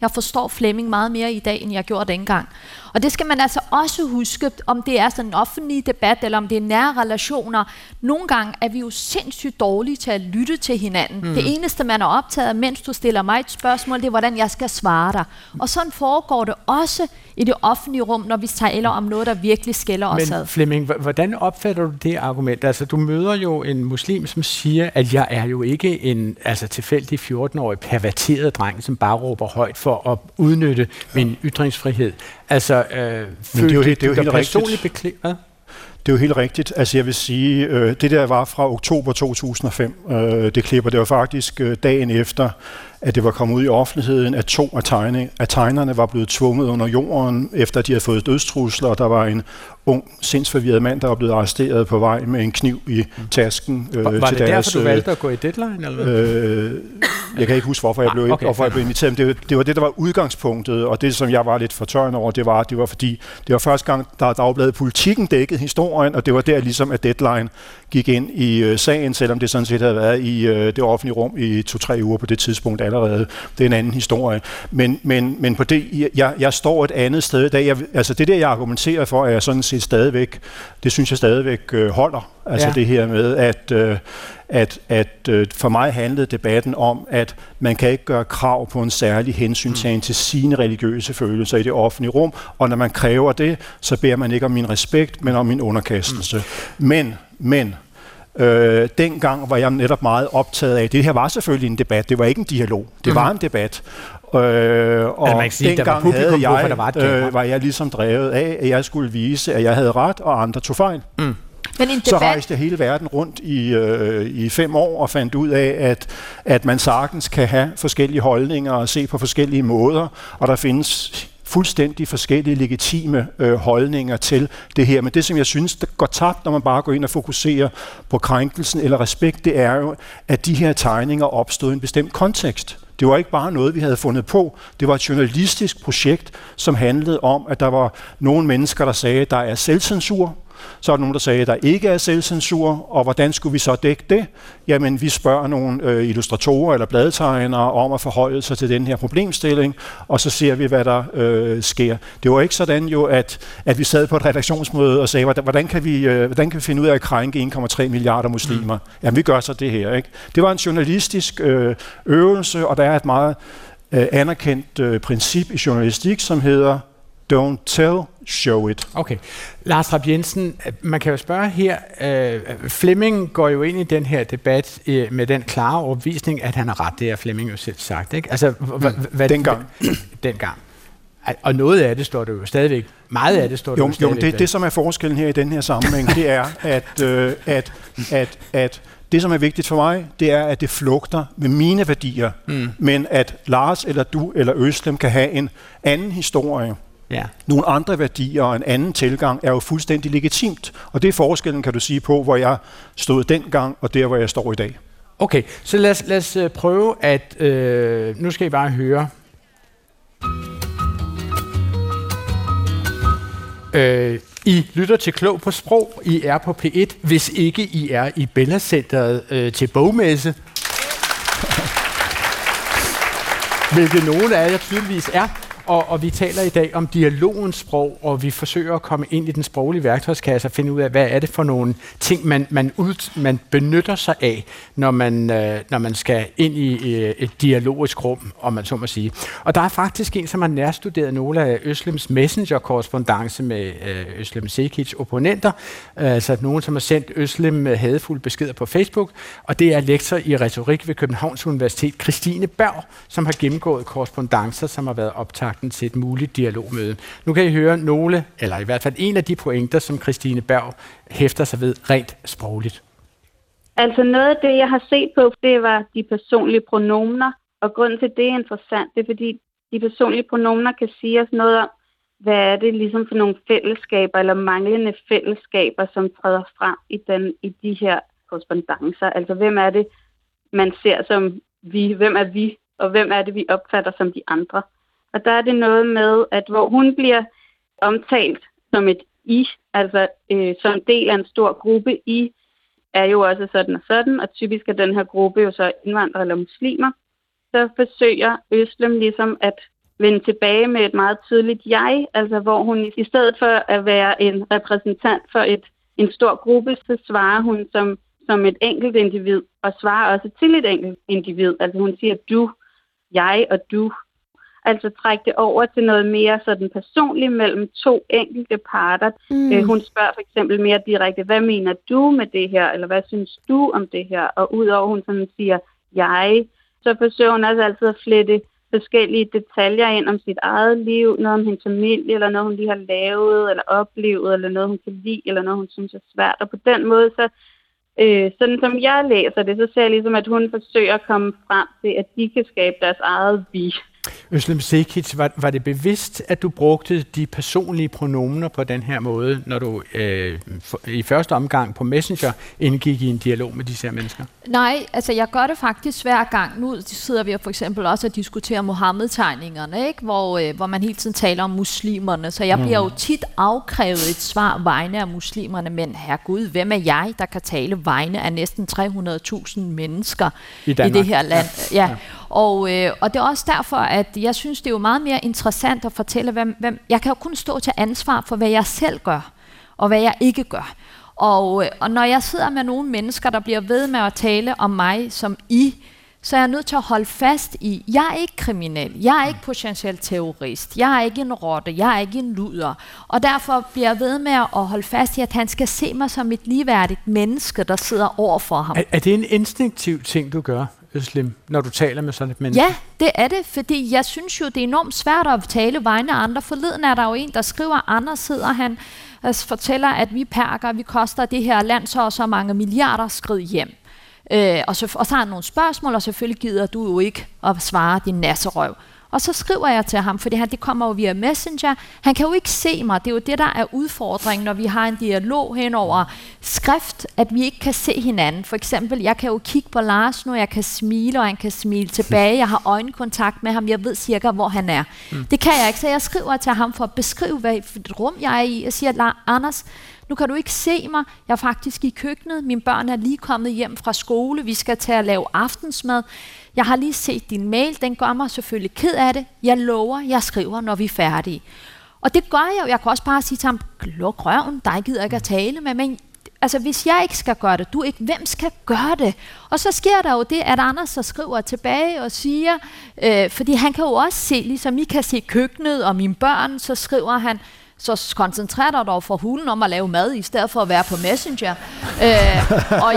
jeg forstår Flemming meget mere i dag, end jeg gjorde dengang. Og det skal man altså også huske, om det er sådan en offentlig debat, eller om det er nære relationer. Nogle gange er vi jo sindssygt dårlige til at lytte til hinanden. Mm. Det eneste, man er optaget af, mens du stiller mig et spørgsmål, det er, hvordan jeg skal svare dig. Og sådan foregår det også i det offentlige rum, når vi taler om noget, der virkelig skiller os ad. Men Flemming, hvordan opfatter du det argument? Altså, du møder jo en muslim, som siger, at jeg er jo ikke en tilfældig 14-årig perverteret dreng, som bare råber højt for at udnytte min ytringsfrihed. Altså, det er jo personligt beklædt. Det er jo helt rigtigt. Altså jeg vil sige, det der var fra oktober 2005, det klipper, det var faktisk dagen efter, at det var kommet ud i offentligheden, at to af tegnerne var blevet tvunget under jorden, efter de havde fået dødstrusler, og der var en ung, sindsforvirret mand, der var blevet arresteret på vej med en kniv i tasken. Var det derfor, du valgte at gå i deadline? Eller hvad? Jeg kan ikke huske, hvorfor jeg blev inviteret. Det var det, der var udgangspunktet, og det, som jeg var lidt fortørnet over, det var fordi, det var første gang, der Dagbladet Politikken dækkede historien, og det var der ligesom, at deadline gik ind i sagen, selvom det sådan set havde været i det offentlige rum i 2-3 uger på det tidspunkt allerede. Det er en anden historie. Men på det, jeg står et andet sted i dag. Jeg argumenterer for, at jeg sådan set stadigvæk, det synes jeg stadigvæk holder. Altså det her med, at for mig handlede debatten om, at man kan ikke gøre krav på en særlig hensyntagen til sine religiøse følelser i det offentlige rum, og når man kræver det, så beder man ikke om min respekt, men om min underkastelse. Men dengang var jeg netop meget optaget af, det her var selvfølgelig en debat, det var ikke en dialog, det var en debat. Og dengang var jeg ligesom drevet af, at jeg skulle vise, at jeg havde ret, og andre tog fejl. Mm. Så rejste jeg hele verden rundt i 5 år og fandt ud af, at man sagtens kan have forskellige holdninger og se på forskellige måder, og der findes fuldstændig forskellige legitime holdninger til det her. Men det, som jeg synes, der går tabt, når man bare går ind og fokuserer på krænkelsen eller respekt, det er jo, at de her tegninger opstod i en bestemt kontekst. Det var ikke bare noget, vi havde fundet på. Det var et journalistisk projekt, som handlede om, at der var nogle mennesker, der sagde, at der er selvcensur. Så er der nogen, der sagde, at der ikke er selvcensur, og hvordan skulle vi så dække det? Jamen, vi spørger nogle illustratorer eller bladtegnere om at forholde sig til den her problemstilling, og så ser vi, hvad der sker. Det var ikke sådan jo, at vi sad på et redaktionsmøde og sagde, hvordan kan vi finde ud af at krænke 1,3 milliarder muslimer? Jamen, vi gør så det her, ikke? Det var en journalistisk øvelse, og der er et meget anerkendt princip i journalistik, som hedder don't tell, show it. Okay. Lars Trap-Jensen, man kan jo spørge her, Flemming går jo ind i den her debat med den klare overbevisning, at han har ret, det har Flemming jo selv sagt, ikke? Altså, dengang. Og noget af det står det jo stadigvæk. Meget af det står det jo stadigvæk. Jo, det som er forskellen her i den her sammenhæng, det er, at det, som er vigtigt for mig, det er, at det flugter med mine værdier, men at Lars eller du eller Özlem kan have en anden historie. Ja. Nogle andre værdier og en anden tilgang er jo fuldstændig legitimt, og det er forskellen, kan du sige, på, hvor jeg stod dengang og der, hvor jeg står i dag. Okay, så lad os prøve at... nu skal I bare høre. I lytter til Klog på Sprog, I er på P1, hvis ikke I er i Bella Centeret til bogmesse. Hvilket nogle af jer tydeligvis er. Og vi taler i dag om dialogens sprog, og vi forsøger at komme ind i den sproglige værktøjskasse og finde ud af, hvad er det for nogle ting, man benytter sig af, når man skal ind i et dialogisk rum, om man så må sige. Og der er faktisk en, som har nærstuderet nogle af Özlems messenger-korrespondance med Özlem Cekic opponenter, altså nogen, som har sendt Özlem hadefulde beskeder på Facebook, og det er lektor i retorik ved Københavns Universitet, Christine Berg, som har gennemgået korrespondancer, som har været optaget til et muligt dialogmøde. Nu kan I høre nogle, eller i hvert fald en af de pointer, som Christine Berg hæfter sig ved rent sprogligt. Altså noget af det, jeg har set på, det var de personlige pronomner, og grunden til det er interessant, det er fordi de personlige pronomner kan sige os noget om, hvad er det ligesom for nogle fællesskaber, eller manglende fællesskaber, som træder frem i de her korrespondancer. Altså hvem er det, man ser som vi, hvem er vi, og hvem er det, vi opfatter som de andre. Og der er det noget med, at hvor hun bliver omtalt som et I, altså som del af en stor gruppe, I er jo også sådan og sådan, og typisk er den her gruppe jo så indvandrere eller muslimer, så forsøger Özlem ligesom at vende tilbage med et meget tydeligt jeg, altså hvor hun i stedet for at være en repræsentant for en stor gruppe, så svarer hun som et enkelt individ, og svarer også til et enkelt individ, altså hun siger du, jeg og du. Altså trække det over til noget mere sådan personligt mellem to enkelte parter. Hun spørger for eksempel mere direkte, hvad mener du med det her, eller hvad synes du om det her? Og udover hun sådan siger, jeg, så forsøger hun også altid at flette forskellige detaljer ind om sit eget liv, noget om hendes familie, eller noget hun lige har lavet, eller oplevet, eller noget hun kan lide, eller noget hun synes er svært. Og på den måde, så, sådan som jeg læser det, så ser jeg ligesom, at hun forsøger at komme frem til, at de kan skabe deres eget vi. Özlem Cekic, var det bevidst, at du brugte de personlige pronomener på den her måde, når du i første omgang på Messenger indgik i en dialog med disse her mennesker? Nej, altså jeg gør det faktisk hver gang. Nu sidder vi for eksempel også og diskuterer Mohammed-tegningerne, ikke? Hvor man hele tiden taler om muslimerne, så jeg bliver jo tit afkrævet et svar vegne af muslimerne, men herregud, hvem er jeg, der kan tale vegne af næsten 300.000 mennesker i det her land? Ja. Og det er også derfor, at jeg synes, det er jo meget mere interessant at fortælle, hvem jeg kan jo kun stå til ansvar for, hvad jeg selv gør, og hvad jeg ikke gør. Og når jeg sidder med nogle mennesker, der bliver ved med at tale om mig som I, så er jeg nødt til at holde fast i, jeg er ikke kriminel, jeg er ikke potentiel terrorist, jeg er ikke en rotte, jeg er ikke en luder. Og derfor bliver jeg ved med at holde fast i, at han skal se mig som et ligeværdigt menneske, der sidder overfor ham. Er det en instinktiv ting, du gør? Özlem, når du taler med sådan et menneske? Ja, det er det, fordi jeg synes jo, det er enormt svært at tale vegne af andre. Forleden er der jo en, der skriver, Anders sidder han og fortæller, at vi perker, vi koster det her land så mange milliarder skrid hjem. Og så har han nogle spørgsmål, og selvfølgelig gider du jo ikke at svare din nasserøv. Og så skriver jeg til ham, fordi det kommer jo via Messenger. Han kan jo ikke se mig. Det er jo det, der er udfordringen, når vi har en dialog henover skrift, at vi ikke kan se hinanden. For eksempel, jeg kan jo kigge på Lars nu, jeg kan smile, og han kan smile tilbage. Jeg har øjenkontakt med ham, jeg ved cirka, hvor han er. Det kan jeg ikke, så jeg skriver til ham for at beskrive, hvad for et rum jeg er i. Jeg siger, Anders, nu kan du ikke se mig. Jeg er faktisk i køkkenet. Mine børn er lige kommet hjem fra skole. Vi skal til at lave aftensmad. Jeg har lige set din mail. Den gør mig selvfølgelig ked af det. Jeg lover, jeg skriver, når vi er færdige. Og det gør jeg jo. Jeg kan også bare sige til ham, luk røven, dig gider ikke at tale med. Men altså, hvis jeg ikke skal gøre det, du ikke, hvem skal gøre det? Og så sker der jo det, at Anders så skriver tilbage og siger, fordi han kan jo også se, ligesom I kan se køkkenet og mine børn, så skriver han, så koncentrerer dig dog for hulen om at lave mad, i stedet for at være på Messenger. Og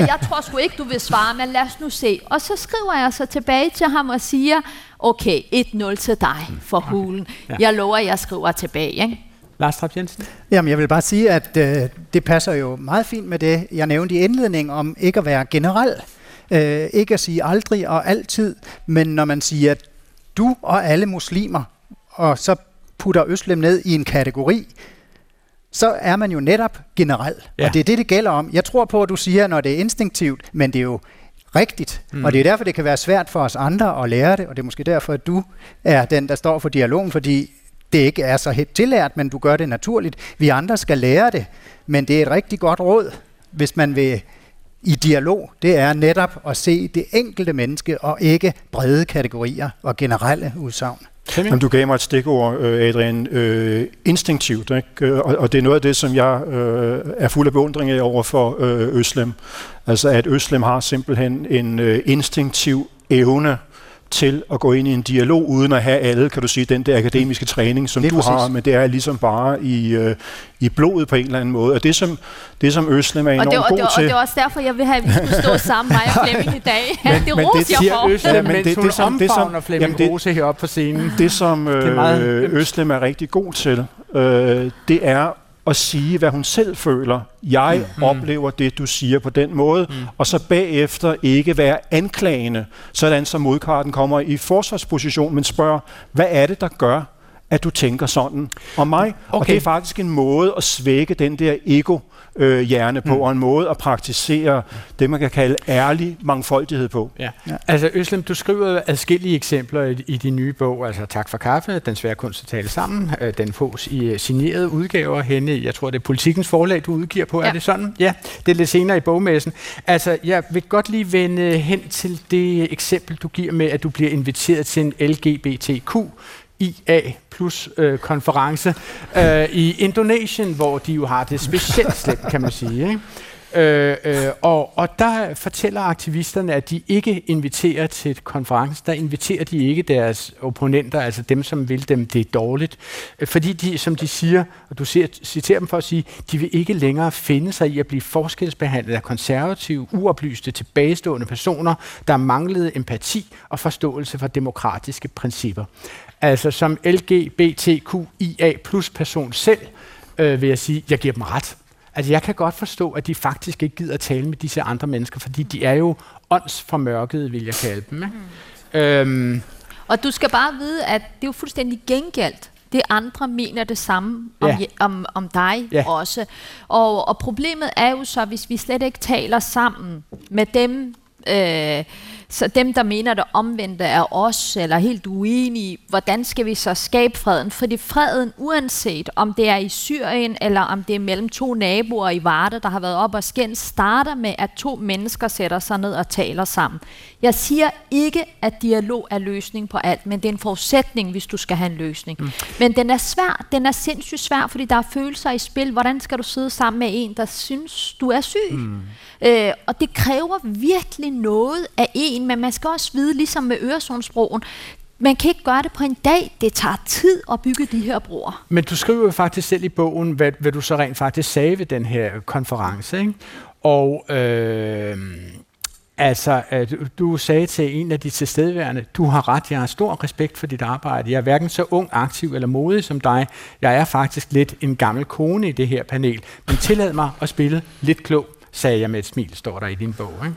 jeg tror sgu ikke, du vil svare, men lad os nu se. Og så skriver jeg så tilbage til ham og siger, okay, 1-0 til dig for hulen. Ja. Jeg lover, jeg skriver tilbage. Ikke? Lars Trap-Jensen? Jamen, jeg vil bare sige, at det passer jo meget fint med det, jeg nævnte i indledningen, om ikke at være generel. Ikke at sige aldrig og altid, men når man siger, du og alle muslimer, og så putter Özlem ned i en kategori, så er man jo netop generel. Ja. Og det er det gælder om. Jeg tror på, at du siger, når det er instinktivt, men det er jo rigtigt. Og det er derfor, det kan være svært for os andre at lære det, og det er måske derfor, at du er den, der står for dialogen, fordi det ikke er så helt tillært, men du gør det naturligt. Vi andre skal lære det, men det er et rigtig godt råd, hvis man vil i dialog, det er netop at se det enkelte menneske og ikke brede kategorier og generelle udsagn. Jamen, du gav mig et stikord, Adrian, instinktivt, ikke? Og det er noget af det, som jeg er fuld af beundring af over for Özlem. Altså at Özlem har simpelthen en instinktiv evne til at gå ind i en dialog, uden at have alle, kan du sige, den der akademiske træning, som du har, men det er ligesom bare i blodet på en eller anden måde. Og det som Özlem er enormt god til... Og det var også derfor, jeg vil have, at vi skulle stå sammen med mig og Flemming i dag. Det rose, jeg får. Özlem, mens hun omfavner Flemming Rose heroppe på scenen. Det, som Özlem er rigtig god til, det er at sige, hvad hun selv føler. Jeg oplever det, du siger på den måde, og så bagefter ikke være anklagende, sådan så modparten kommer i forsvarsposition, men spørger, hvad er det, der gør, at du tænker sådan om mig? Okay. Og det er faktisk en måde at svække den der ego-hjerne på, og en måde at praktisere det, man kan kalde ærlig mangfoldighed på. Ja. Ja. Altså Özlem, du skriver adskillige eksempler i din nye bog, altså Tak for kaffe, Den svære kunst at tale sammen, den fås i signerede udgaver henne, jeg tror det er Politikens Forlag, du udgiver på, ja. Er det sådan? Ja, det er lidt senere i bogmessen. Altså jeg vil godt lige vende hen til det eksempel, du giver med, at du bliver inviteret til en LGBTQ IA+-konference i Indonesien, hvor de jo har det specielt slemt, kan man sige. Ikke? Og der fortæller aktivisterne, at de ikke inviterer til konferencen. Der inviterer de ikke deres opponenter, altså dem, som vil dem det dårligt. Fordi de, som de siger, og du citerer dem for at sige, de vil ikke længere finde sig i at blive forskelsbehandlet af konservative, uoplyste, tilbagestående personer, der manglede empati og forståelse for demokratiske principper. Altså som LGBTQIA+-person selv, vil jeg sige, jeg giver dem ret. Altså jeg kan godt forstå, at de faktisk ikke gider at tale med disse andre mennesker, fordi de er jo åndsformørkede, vil jeg kalde dem. Og du skal bare vide, at det er jo fuldstændig gengældt. Det andre mener det samme om dig også. Og problemet er jo så, hvis vi slet ikke taler sammen med dem, så dem, der mener det omvendte af os, eller helt uenige, hvordan skal vi så skabe freden? Fordi freden, uanset om det er i Syrien, eller om det er mellem to naboer i Varde, der har været op og skændt, starter med, at to mennesker sætter sig ned og taler sammen. Jeg siger ikke, at dialog er løsning på alt, men det er en forudsætning, hvis du skal have en løsning. Men den er svær, den er sindssygt svær, fordi der er følelser i spil. Hvordan skal du sidde sammen med en, der synes, du er syg? Og det kræver virkelig noget af en, men man skal også vide, ligesom med Øresundsbroen, man kan ikke gøre det på en dag. Det tager tid at bygge de her broer. Men du skriver jo faktisk selv i bogen, hvad du så rent faktisk sagde ved den her konference, ikke? Og du sagde til en af de tilstedeværende, du har ret, jeg har stor respekt for dit arbejde. Jeg er hverken så ung, aktiv eller modig som dig. Jeg er faktisk lidt en gammel kone i det her panel. Men tillad mig at spille lidt klog, sagde jeg med et smil, står der i din bog, ikke?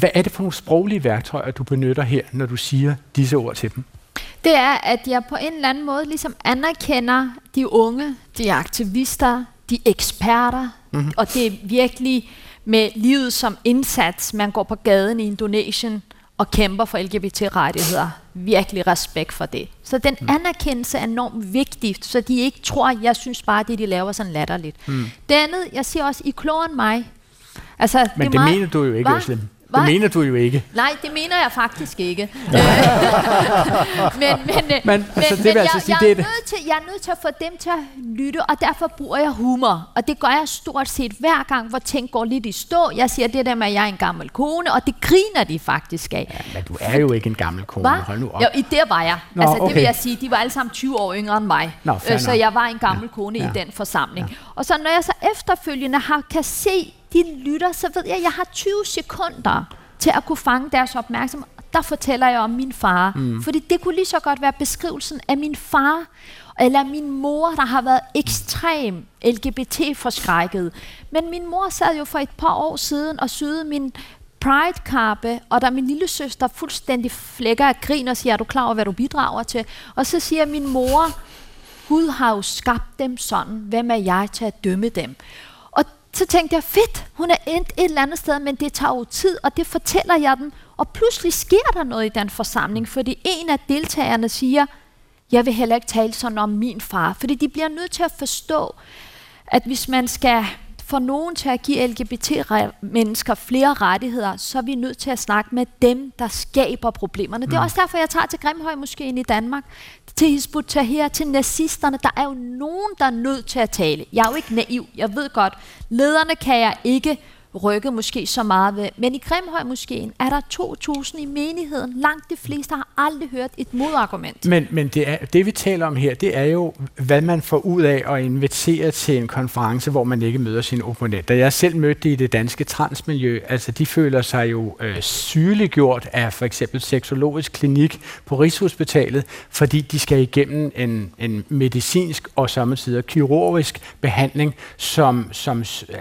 Hvad er det for nogle sproglige værktøjer, du benytter her, når du siger disse ord til dem? Det er, at jeg på en eller anden måde ligesom anerkender de unge, de aktivister, de eksperter, og det er virkelig med livet som indsats, man går på gaden i Indonesien og kæmper for LGBT-rettigheder. Virkelig respekt for det. Så den anerkendelse er enormt vigtig, så de ikke tror, at jeg synes bare, at det de laver sådan latterligt. Det andet, jeg siger også, I er klogere end mig. Altså, men det meget, mener du jo ikke, Özlem. Det mener du jo ikke. Nej, det mener jeg faktisk ikke. Jeg er nødt til at få dem til at lytte, og derfor bruger jeg humor. Og det gør jeg stort set hver gang, hvor ting går lidt i stå. Jeg siger det der med, at jeg er en gammel kone, og det griner de faktisk af. Ja, men du er jo ikke en gammel kone. Hold nu op. Jo, det var jeg. Nå, altså, det vil jeg sige, de var alle sammen 20 år yngre end mig. Nå, så jeg var en gammel kone i den forsamling. Og så når jeg så efterfølgende kan se, de lytter, så ved jeg har 20 sekunder til at kunne fange deres opmærksomhed. Der fortæller jeg om min far. Fordi det kunne lige så godt være beskrivelsen af min far, eller min mor, der har været ekstrem LGBT-forskrækket. Men min mor sad jo for et par år siden og syede min Pride-kappe, og der min lille søster fuldstændig flækker af grin og siger, er du klar over, hvad du bidrager til? Og så siger min mor, Gud har jo skabt dem sådan, hvem er jeg til at dømme dem? Så tænkte jeg, fedt, hun er endt et eller andet sted, men det tager jo tid, og det fortæller jeg dem. Og pludselig sker der noget i den forsamling, fordi en af deltagerne siger, jeg vil heller ikke tale sådan om min far. Fordi de bliver nødt til at forstå, at hvis man skal for nogen til at give LGBT-mennesker flere rettigheder, så er vi nødt til at snakke med dem, der skaber problemerne. Mm. Det er også derfor, jeg tager til Grimhøjmoskeen i Danmark, til Hizb ut-Tahrir, til nazisterne. Der er jo nogen, der er nødt til at tale. Jeg er jo ikke naiv, jeg ved godt. Lederne kan jeg ikke rykke måske så meget ved. Men i Grimhøjmoskeen er der 2.000 i menigheden. Langt de fleste har aldrig hørt et modargument. Men det vi taler om her, det er jo, hvad man får ud af at invitere til en konference, hvor man ikke møder sine opponenter. Jeg selv mødte i det danske transmiljø, altså de føler sig jo sygeliggjort af for eksempel seksologisk klinik på Rigshospitalet, fordi de skal igennem en medicinsk og samtidig kirurgisk behandling, som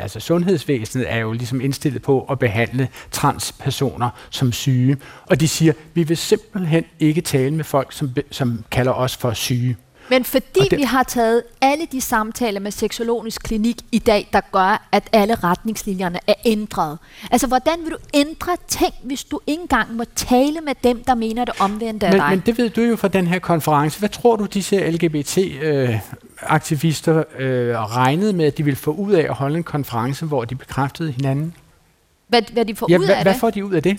altså sundhedsvæsenet er jo ligesom indstillet på at behandle transpersoner som syge. Og de siger, vi vil simpelthen ikke tale med folk, som kalder os for syge. Men fordi vi har taget alle de samtaler med seksologisk klinik i dag, der gør, at alle retningslinjerne er ændret. Altså, hvordan vil du ændre ting, hvis du ikke engang må tale med dem, der mener det omvendte af dig? Men det ved du jo fra den her konference. Hvad tror du, disse LGBT-aktivister regnede med, at de ville få ud af at holde en konference, hvor de bekræftede hinanden? Hvad de får ud af det? Hvad får de ud af det?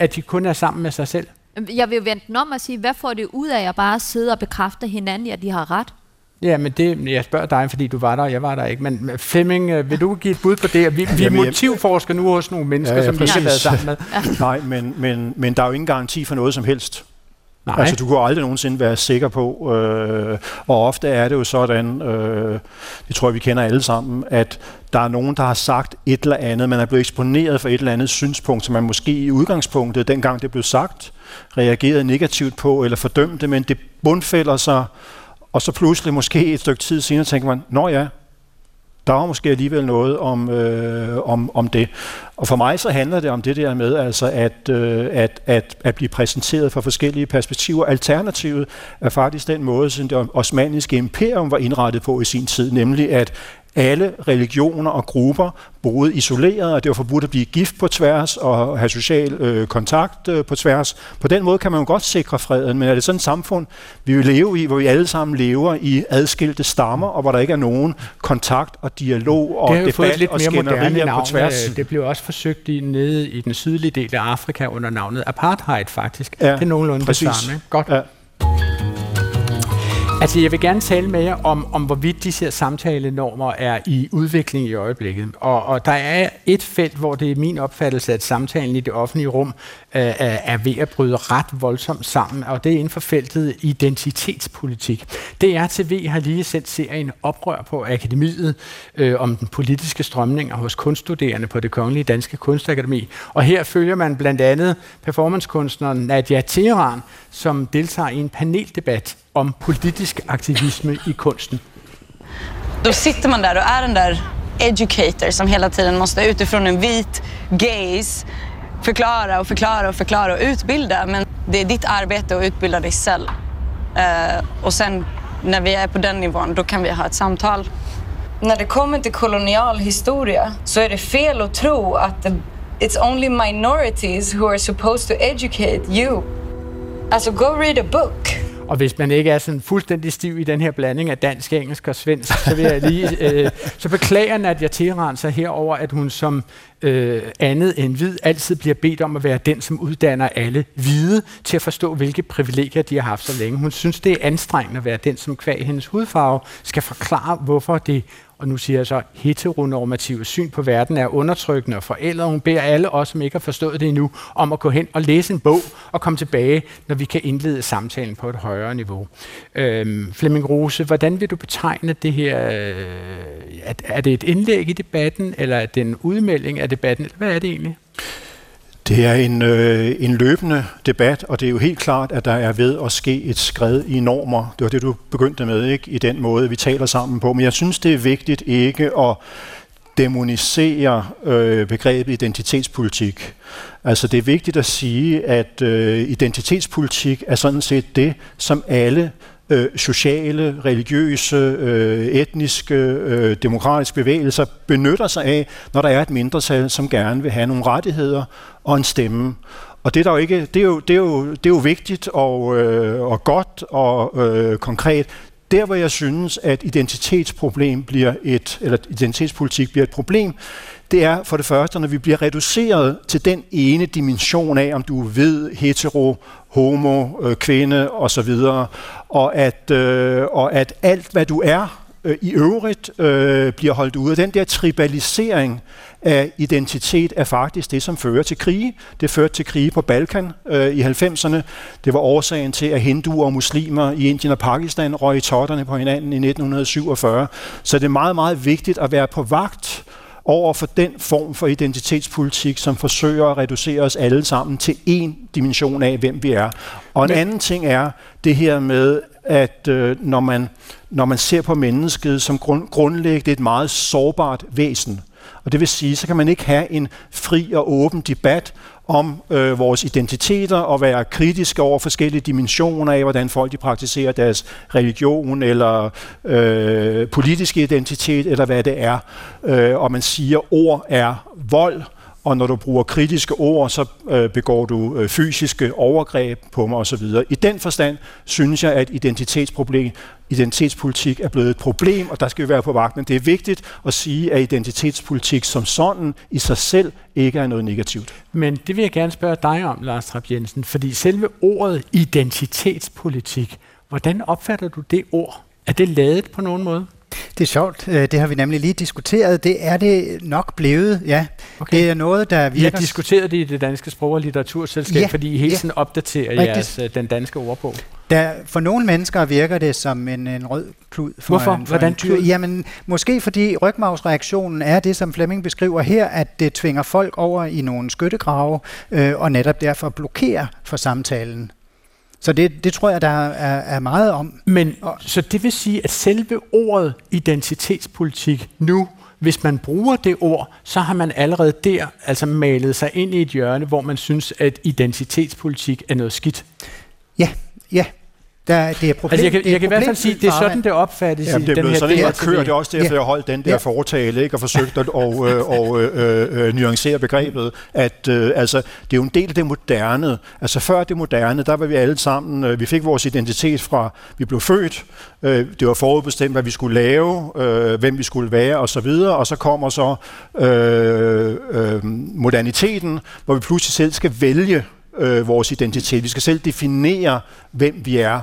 At de kun er sammen med sig selv? Jeg vil jo vente om og sige, hvad får det ud af at bare sidde og bekræfte hinanden i, at de har ret? Ja, men det, jeg spørger dig, fordi du var der, og jeg var der ikke. Men Flemming, vil du give et bud på det? Vi motivforsker nu hos nogle mennesker, som vi ikke har været sammen med. Ja. Nej, men der er jo ingen garanti for noget som helst. Nej. Altså, du kan aldrig nogensinde være sikker på. Og ofte er det jo sådan, det tror jeg, vi kender alle sammen, at der er nogen, der har sagt et eller andet. Man er blevet eksponeret for et eller andet synspunkt, som man måske i udgangspunktet, dengang det blev sagt, reagerede negativt på eller fordømte, men det bundfælder sig, og så pludselig måske et stykke tid senere tænker man, nå ja, der var måske alligevel noget om det. Og for mig så handler det om det der med, altså at blive præsenteret fra forskellige perspektiver. Alternativet er faktisk den måde, som det osmanniske imperium var indrettet på i sin tid, nemlig at alle religioner og grupper boede isoleret, og det var forbudt at blive gift på tværs og have social kontakt på tværs. På den måde kan man jo godt sikre freden, men er det sådan et samfund, vi vil leve i, hvor vi alle sammen lever i adskilte stammer, og hvor der ikke er nogen kontakt og dialog og debat og skænderier på tværs? Det blev også forsøgt nede i den sydlige del af Afrika under navnet apartheid faktisk. Ja, det er nogenlunde præcis. Det samme. Godt. Ja. Altså, jeg vil gerne tale med jer om hvorvidt de her samtalenormer er i udvikling i øjeblikket. Og der er et felt, hvor det er min opfattelse, at samtalen i det offentlige rum er ved at bryde ret voldsomt sammen, og det er inden for feltet identitetspolitik. DRTV har lige sendt serien Oprør på Akademiet om den politiske strømning hos kunststuderende på Det Kongelige Danske Kunstakademi. Og her følger man blandt andet performancekunstneren Nadia Teran, som deltager i en paneldebat om politisk aktivisme i kunsten. Då sitter man där och är den där educator som hela tiden måste utifrån en vit gaze förklara och utbilda, men det är ditt arbete att utbilda dig själv. Och sen när vi är på den nivån, då kan vi ha ett samtal. När det kommer till kolonial historia så är det fel att tro att it's only minorities who are supposed to educate you. Altså, go read a book. Og hvis man ikke er sådan fuldstændig stiv i den her blanding af dansk, engelsk og svensk, så vil jeg lige så beklager Nadia Teran sig herover, at hun som andet end hvid altid bliver bedt om at være den, som uddanner alle hvide til at forstå, hvilke privilegier de har haft så længe. Hun synes, det er anstrengende at være den, som kvæg hendes hudfarve skal forklare, hvorfor det, og nu siger jeg så, heteronormative syn på verden er undertrykkende og forældet. Hun beder alle os, som ikke har forstået det endnu, om at gå hen og læse en bog og komme tilbage, når vi kan indlede samtalen på et højere niveau. Flemming Rose, hvordan vil du betegne det her? Er det et indlæg i debatten, eller er det en udmelding af debatten? Eller hvad er det egentlig? Det er en løbende debat, og det er jo helt klart, at der er ved at ske et skred i normer. Det var det, du begyndte med, ikke? I den måde, vi taler sammen på. Men jeg synes, det er vigtigt ikke at dæmonisere begrebet identitetspolitik. Altså, det er vigtigt at sige, at identitetspolitik er sådan set det, som alle sociale, religiøse, etniske, demokratiske bevægelser benytter sig af, når der er et mindretal, som gerne vil have nogle rettigheder og en stemme. Og det er, det er jo vigtigt og godt og konkret. Der, hvor jeg synes, at identitetspolitik bliver et problem, det er for det første, når vi bliver reduceret til den ene dimension af, om du er hvid, hetero, homo, kvinde osv., og at alt, hvad du er i øvrigt, bliver holdt ude. Den der tribalisering af identitet er faktisk det, som fører til krige. Det førte til krige på Balkan i 90'erne. Det var årsagen til, at hinduer og muslimer i Indien og Pakistan røg i totterne på hinanden i 1947. Så det er meget, meget vigtigt at være på vagt over for den form for identitetspolitik, som forsøger at reducere os alle sammen til én dimension af, hvem vi er. Og en anden ting er det her med, at når man ser på mennesket som grundlæggende et meget sårbart væsen, og det vil sige, så kan man ikke have en fri og åben debat om vores identiteter og være kritisk over forskellige dimensioner af, hvordan folk de praktiserer deres religion eller politiske identitet, eller hvad det er. Og man siger, at ord er vold, og når du bruger kritiske ord, så begår du fysiske overgreb på mig osv. I den forstand synes jeg, at identitetspolitik er blevet et problem, og der skal vi være på vagt, men det er vigtigt at sige, at identitetspolitik som sådan i sig selv ikke er noget negativt. Men det vil jeg gerne spørge dig om, Lars Trap-Jensen, fordi selve ordet identitetspolitik, hvordan opfatter du det ord? Er det ladet på nogen måde? Det er sjovt. Det har vi nemlig lige diskuteret. Det er det nok blevet, ja. Okay. Det er noget, der virker... I har diskuteret det i Det Danske Sprog- og Litteraturselskab, fordi I hele tiden opdaterer jeres den danske ordbog. Der, for nogle mennesker virker det som en rød klud. Hvordan tyr? Jamen, måske fordi rygmarvsreaktionen er det, som Flemming beskriver her, at det tvinger folk over i nogle skyttegrave, og netop derfor blokerer for samtalen. Så det tror jeg, der er meget om. Men så det vil sige, at selve ordet identitetspolitik nu, hvis man bruger det ord, så har man allerede der altså malet sig ind i et hjørne, hvor man synes, at identitetspolitik er noget skidt. Ja. Det er problem. Altså jeg kan i hvert fald sige, det er sådan, det opfattes i den her del. Det er blevet sådan, jeg kører. Det er også derfor, jeg holdt den der foretale, ikke, og forsøgte at nuancere begrebet. Altså, det er jo en del af det moderne. Altså, før det moderne, der var vi alle sammen, vi fik vores identitet fra, vi blev født, det var forudbestemt, hvad vi skulle lave, hvem vi skulle være osv., og så kommer så moderniteten, hvor vi pludselig selv skal vælge vores identitet. Vi skal selv definere, hvem vi er.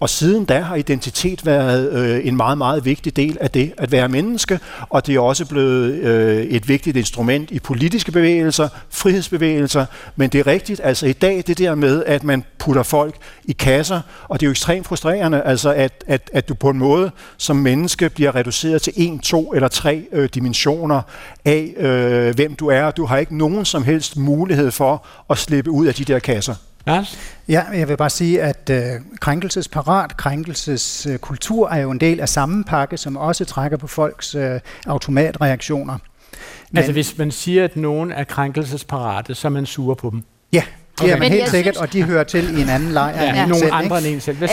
Og siden da har identitet været en meget, meget vigtig del af det at være menneske, og det er også blevet et vigtigt instrument i politiske bevægelser, frihedsbevægelser, men det er rigtigt, altså i dag, det der med, at man putter folk i kasser, og det er jo ekstremt frustrerende, altså at du på en måde som menneske bliver reduceret til 1, 2 eller 3 dimensioner af, hvem du er, og du har ikke nogen som helst mulighed for at slippe ud af de der kasser. Ja, jeg vil bare sige, at krænkelseskultur er jo en del af samme pakke, som også trækker på folks automatreaktioner. Men hvis man siger, at nogen er krænkelsesparate, så er man sur på dem. Ja, det er man helt sikkert, og de hører til i en anden lejr end nogen andre end en selv. Jeg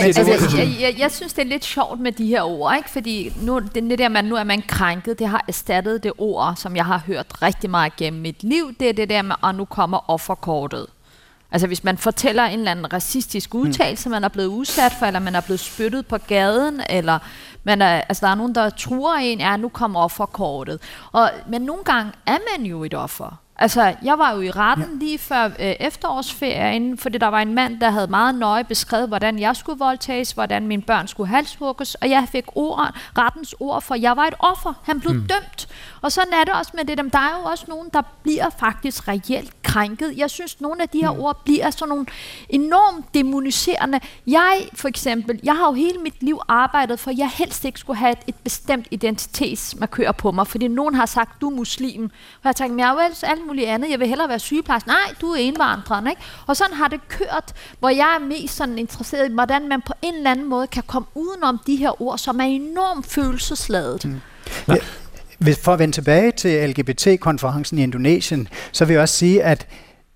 synes, det er lidt sjovt med de her ord, ikke? Fordi nu er man krænket, det har erstattet det ord, som jeg har hørt rigtig meget gennem mit liv. Det er det der med, og nu kommer offerkortet. Altså hvis man fortæller en eller anden racistisk udtalelse, man er blevet udsat for, eller man er blevet spyttet på gaden, eller der er nogen, der truer en, nu kommer offerkortet. Men nogle gange er man jo et offer. Altså jeg var jo i retten lige før efterårsferien, fordi der var en mand, der havde meget nøje beskrevet, hvordan jeg skulle voldtages, hvordan mine børn skulle halshugges, og jeg fik rettens ord for, jeg var et offer. Han blev dømt. Og sådan er det også med det. Der er jo også nogen, der bliver faktisk reelt krænket. Jeg synes, nogle af de her ord bliver sådan nogle enormt demoniserende. Jeg har jo hele mit liv arbejdet for, at jeg helst ikke skulle have et bestemt identitetsmarkør på mig, fordi nogen har sagt, du er muslim. Og jeg tænkte, jeg er jo alt muligt andet. Jeg vil hellere være sygeplejerske. Nej, du er indvandreren, ikke? Og sådan har det kørt, hvor jeg er mest sådan interesseret i, hvordan man på en eller anden måde kan komme udenom de her ord, som er enormt følelsesladet. For at vende tilbage til LGBT-konferencen i Indonesien, så vil jeg også sige, at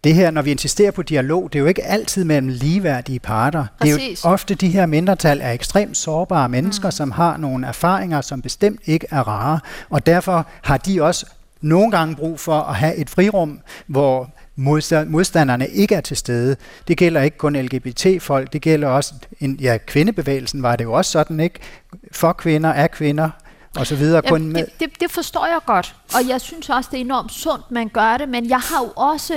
det her, når vi insisterer på dialog, det er jo ikke altid mellem ligeværdige parter. Præcis. Det er jo ofte, de her mindretal er ekstremt sårbare mennesker, som har nogle erfaringer, som bestemt ikke er rare, og derfor har de også nogle gange brug for at have et frirum, hvor modstanderne ikke er til stede. Det gælder ikke kun LGBT-folk, det gælder også, kvindebevægelsen var det jo også sådan, ikke? For kvinder, af kvinder, og så videre. Jamen, kun med det forstår jeg godt, og jeg synes også, det er enormt sundt, man gør det, men jeg har jo også,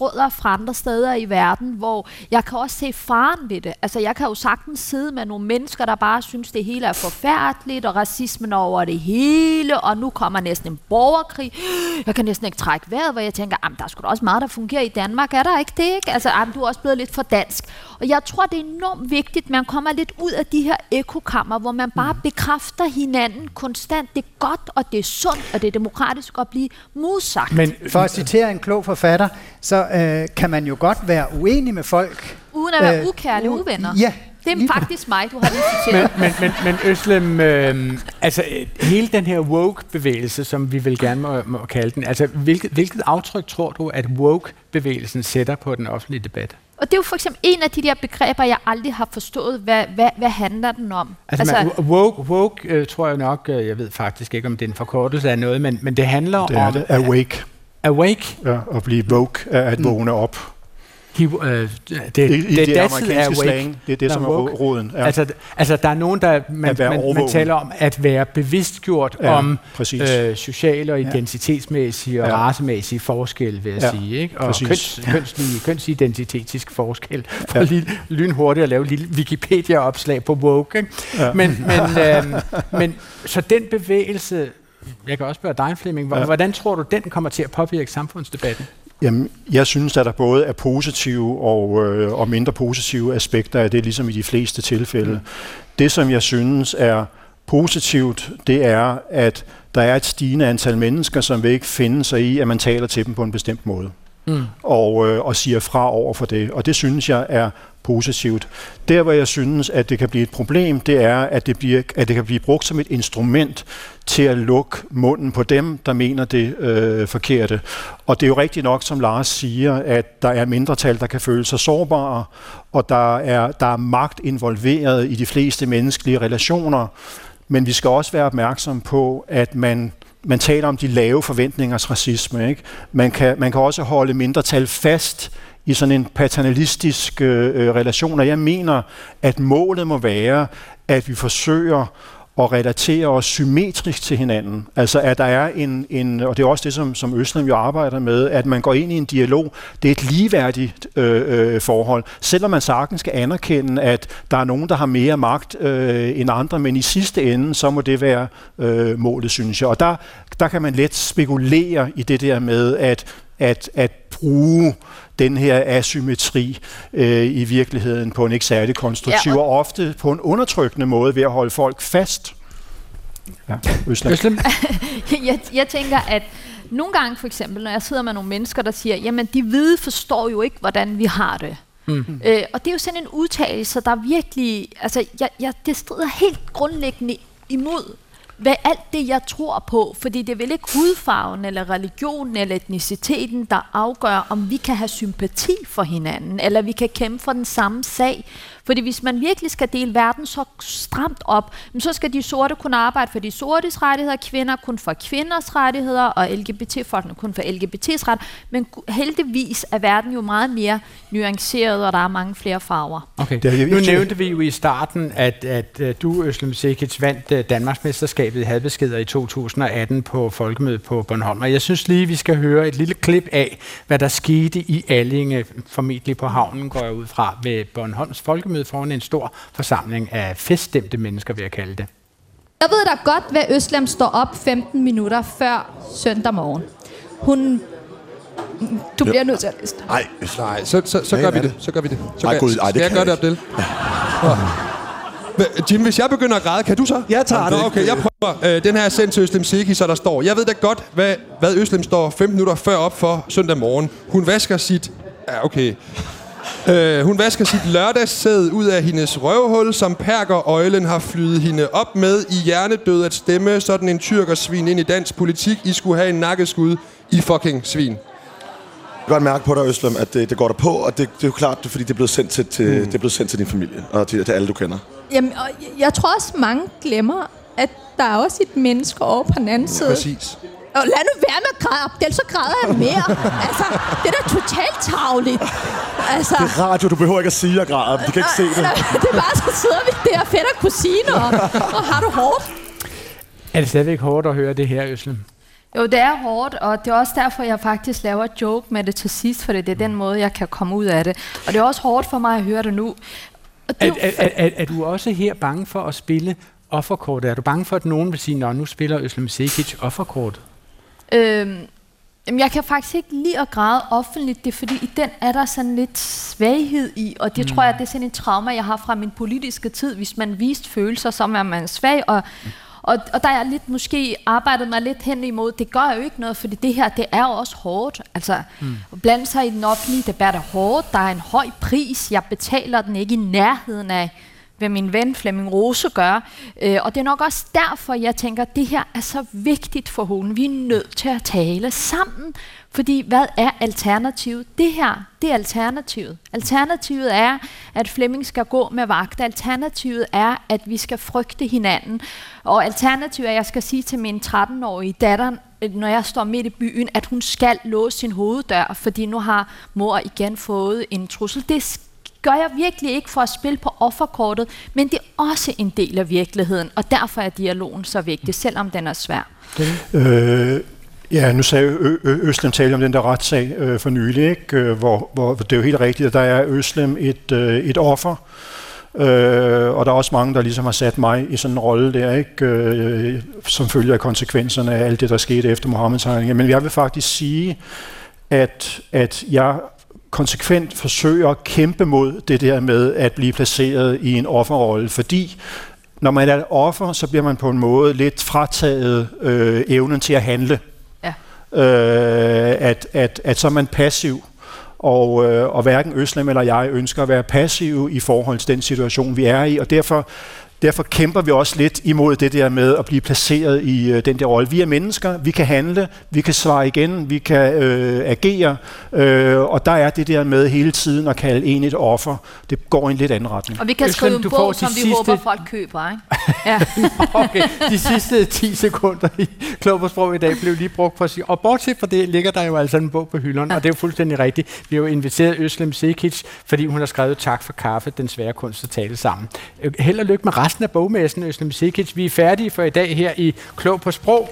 rødder fra andre steder i verden, hvor jeg kan også se faren ved det. Altså, jeg kan jo sagtens sidde med nogle mennesker, der bare synes, det hele er forfærdeligt, og racismen over det hele, og nu kommer næsten en borgerkrig. Jeg kan næsten ikke trække vejret, hvor jeg tænker, der er sgu da også meget, der fungerer i Danmark, er der ikke det, ikke? Altså, du er også blevet lidt for dansk. Og jeg tror, det er enormt vigtigt, man kommer lidt ud af de her ekokammer, hvor man bare bekræfter hinanden konstant. Det er godt, og det er sundt, og det er demokratisk at blive modsagt. Men for at citere en klog forfatter, så kan man jo godt være uenig med folk. Uden at være ukærlige uvenner. Ja, det er faktisk mig, du har citeret. Men Özlem, hele den her woke-bevægelse, som vi vel gerne må kalde den, altså hvilket aftryk tror du, at woke-bevægelsen sætter på den offentlige debat? Og det er jo for eksempel en af de der begreber, jeg aldrig har forstået, hvad handler den om? Altså woke tror jeg nok, jeg ved faktisk ikke, om det er en forkortelse af noget, men det handler det om... Det er det, awake. Awake? Ja, at blive woke, at vågne op. Det er amerikanske slang, det er det, som er roden. Ja. Altså, der er nogen, der man taler om at være bevidstgjort om sociale og identitetsmæssige og racemæssige forskelle, vil jeg sige, ikke? Og kønsidentitetisk forskel. For lige lynhurtigt at lave et lille Wikipedia-opslag på woke, ikke? Ja. Men så den bevægelse, jeg kan også spørge dig, Flemming, hvordan tror du, den kommer til at påvirke samfundsdebatten? Jamen, jeg synes, at der både er positive og mindre positive aspekter af det, ligesom i de fleste tilfælde. Det, som jeg synes er positivt, det er, at der er et stigende antal mennesker, som vil ikke finde sig i, at man taler til dem på en bestemt måde. Og siger fra over for det. Og det synes jeg er positivt. Der, hvor jeg synes, at det kan blive et problem, det er, at det kan blive brugt som et instrument til at lukke munden på dem, der mener det forkerte. Og det er jo rigtigt nok, som Lars siger, at der er mindretal, der kan føle sig sårbare, og der er magt involveret i de fleste menneskelige relationer. Men vi skal også være opmærksom på, at man taler om de lave forventningers racisme, ikke? Man kan også holde mindretal fast i sådan en paternalistisk relation, og jeg mener, at målet må være, at vi forsøger at relatere os symmetrisk til hinanden. Altså, at der er og det er også det, som Özlem jo arbejder med, at man går ind i en dialog. Det er et ligeværdigt forhold. Selvom man sagtens skal anerkende, at der er nogen, der har mere magt end andre, men i sidste ende, så må det være målet, synes jeg. Og der kan man let spekulere i det der med, at bruge den her asymmetri i virkeligheden på en ikke særlig konstruktiv og ofte på en undertrykkende måde ved at holde folk fast. Ja, Özlem. Jeg tænker, at nogle gange for eksempel, når jeg sidder med nogle mennesker, der siger, jamen de hvide forstår jo ikke, hvordan vi har det. Og det er jo sådan en udtalelse, der virkelig, det strider helt grundlæggende imod hvad alt det, jeg tror på, fordi det er vel ikke hudfarven, eller religionen, eller etniciteten, der afgør, om vi kan have sympati for hinanden, eller vi kan kæmpe for den samme sag. Fordi hvis man virkelig skal dele verden så stramt op, så skal de sorte kunne arbejde for de sortes rettigheder, kvinder kun for kvinders rettigheder, og LGBT-folkene kun for LGBT's rettigheder. Men heldigvis er verden jo meget mere nuanceret, og der er mange flere farver. Okay. Nu nævnte vi jo i starten, at du, Özlem Cekic, vandt Danmarksmesterskabet i hadbeskeder i 2018 på Folkemødet på Bornholm. Og jeg synes lige, vi skal høre et lille klip af, hvad der skete i Allinge, formentlig på havnen, går jeg ud fra, ved Bornholms Folkemøde, foran en stor forsamling af feststemte mennesker, vil jeg kalde det. Jeg ved da godt, hvad Özlem står op 15 minutter før søndag morgen. Du bliver nødt til at læse. Nej. Så gør vi det. Jeg gør det, Abdel. Jim, hvis jeg begynder at græde, kan du så? Jeg tager det. Okay, jeg prøver. Den her er sendt til Özlem Cekic, så der står. Jeg ved da godt, hvad Özlem står 15 minutter før op for søndag morgen. Hun vasker sit... Ja, okay... hun vasker sit lørdagssæd ud af hendes røvhul, som perkerøjlen har flyet hende op med i hjernedød at stemme, sådan en tyrkersvin ind i dansk politik. I skulle have en nakkeskud, I fucking svin. Jeg kan godt mærke på dig, Özlem, at det går der på, og det er jo klart, fordi det er blevet sendt det er blevet sendt til din familie og til alle, du kender. Jamen, og jeg tror også, mange glemmer, at der er også et menneske over på den anden side. Præcis. Og lad nu være med at græde op, ellers så græder jeg mere. Altså, det er da totalt tarveligt. Altså, det er radio, du behøver ikke at sige, at jeg græder. De kan ikke se det. Det er bare, så sidder vi der fætter kusiner og har det hårdt. Er det stadigvæk hårdt at høre det her, Özlem? Jo, det er hårdt, og det er også derfor, jeg faktisk laver et joke med det til sidst, for det er den måde, jeg kan komme ud af det. Og det er også hårdt for mig at høre det nu. Og det er du også her bange for at spille offerkortet? Er du bange for, at nogen vil sige, nå, nu spiller Özlem Cekic offerkortet? Jeg kan faktisk ikke lide at græde offentligt, det er fordi i den er der sådan lidt svaghed i, og det tror jeg, det er sådan en trauma, jeg har fra min politiske tid. Hvis man viste følelser, så er man svag, og der er lidt måske arbejdet mig lidt hen imod, det gør jo ikke noget, fordi det her, det er jo også hårdt. Altså, blande sig i den offentlige debat er hårdt, der er en høj pris, jeg betaler den ikke i nærheden af, hvad min ven Flemming Rose gør. Og det er nok også derfor, jeg tænker, at det her er så vigtigt for hulen. Vi er nødt til at tale sammen, fordi hvad er alternativet? Det her, det er alternativet. Alternativet er, at Flemming skal gå med vagt. Alternativet er, at vi skal frygte hinanden. Og alternativet er, at jeg skal sige til min 13-årige datter, når jeg står midt i byen, at hun skal låse sin hoveddør, fordi nu har mor igen fået en trussel. Det gør jeg virkelig ikke for at spille på offerkortet, men det er også en del af virkeligheden, og derfor er dialogen så vigtig, selvom den er svær. Ja, nu sagde Özlem tale om den der retssag for nylig, ikke? Hvor det er jo helt rigtigt, at der er Özlem et offer, og der er også mange, der ligesom har sat mig i sådan en rolle der, ikke? Som følger af konsekvenserne af alt det, der skete efter Mohammeds tegninger. Men jeg vil faktisk sige, at jeg konsekvent forsøger at kæmpe mod det der med at blive placeret i en offerrolle, fordi når man er et offer, så bliver man på en måde lidt frataget evnen til at handle. Ja. At så er man passiv, og hverken Özlem eller jeg ønsker at være passiv i forhold til den situation, vi er i, og derfor kæmper vi også lidt imod det der med at blive placeret i den der rolle. Vi er mennesker, vi kan handle, vi kan svare igen, vi kan agere, og der er det der med hele tiden at kalde en et offer. Det går i en lidt anden retning. Og vi kan skrive en bog, som vi håber folk køber, ikke? Ja. Okay, de sidste 10 sekunder i Klog på Sprog i dag blev lige brugt for at sige, og bortset fra det ligger der jo altså en bog på hylderne, og det er jo fuldstændig rigtigt. Vi har jo inviteret Özlem Cekic, fordi hun har skrevet Tak for kaffe, den svære kunst at tale sammen. Held og lykke med resten af bogmessen, Özlem Cekic. Vi er færdige for i dag her i Klog på Sprog.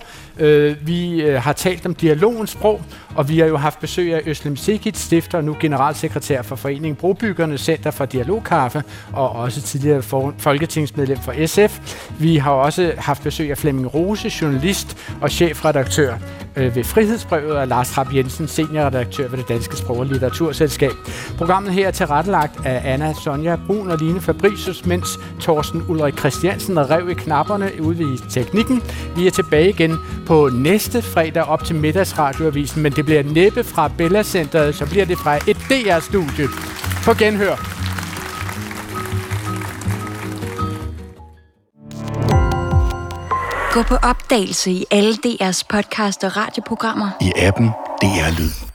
Vi har talt om dialogens sprog, og vi har jo haft besøg af Özlem Cekic, stifter og nu generalsekretær for foreningen Brobyggerne, Center for Dialogkaffe, og også tidligere folketingsmedlem for SF. Vi har også haft besøg af Flemming Rose, journalist og chefredaktør ved Frihedsbrevet, og Lars Trap-Jensen, seniorredaktør ved Det Danske Sprog- og Litteraturselskab. Programmet her er tilrettelagt af Anna, Sonja Brun og Line Fabricius, mens Torsten Ulrik Christiansen og rev i knapperne ude i teknikken. Vi er tilbage igen på næste fredag op til middagsradioavisen, men det bliver næppe fra Bella Centeret, så bliver det fra et DR-studie. På genhør. Gå på opdagelse i alle DR's podcast og radioprogrammer. I appen DR Lyd.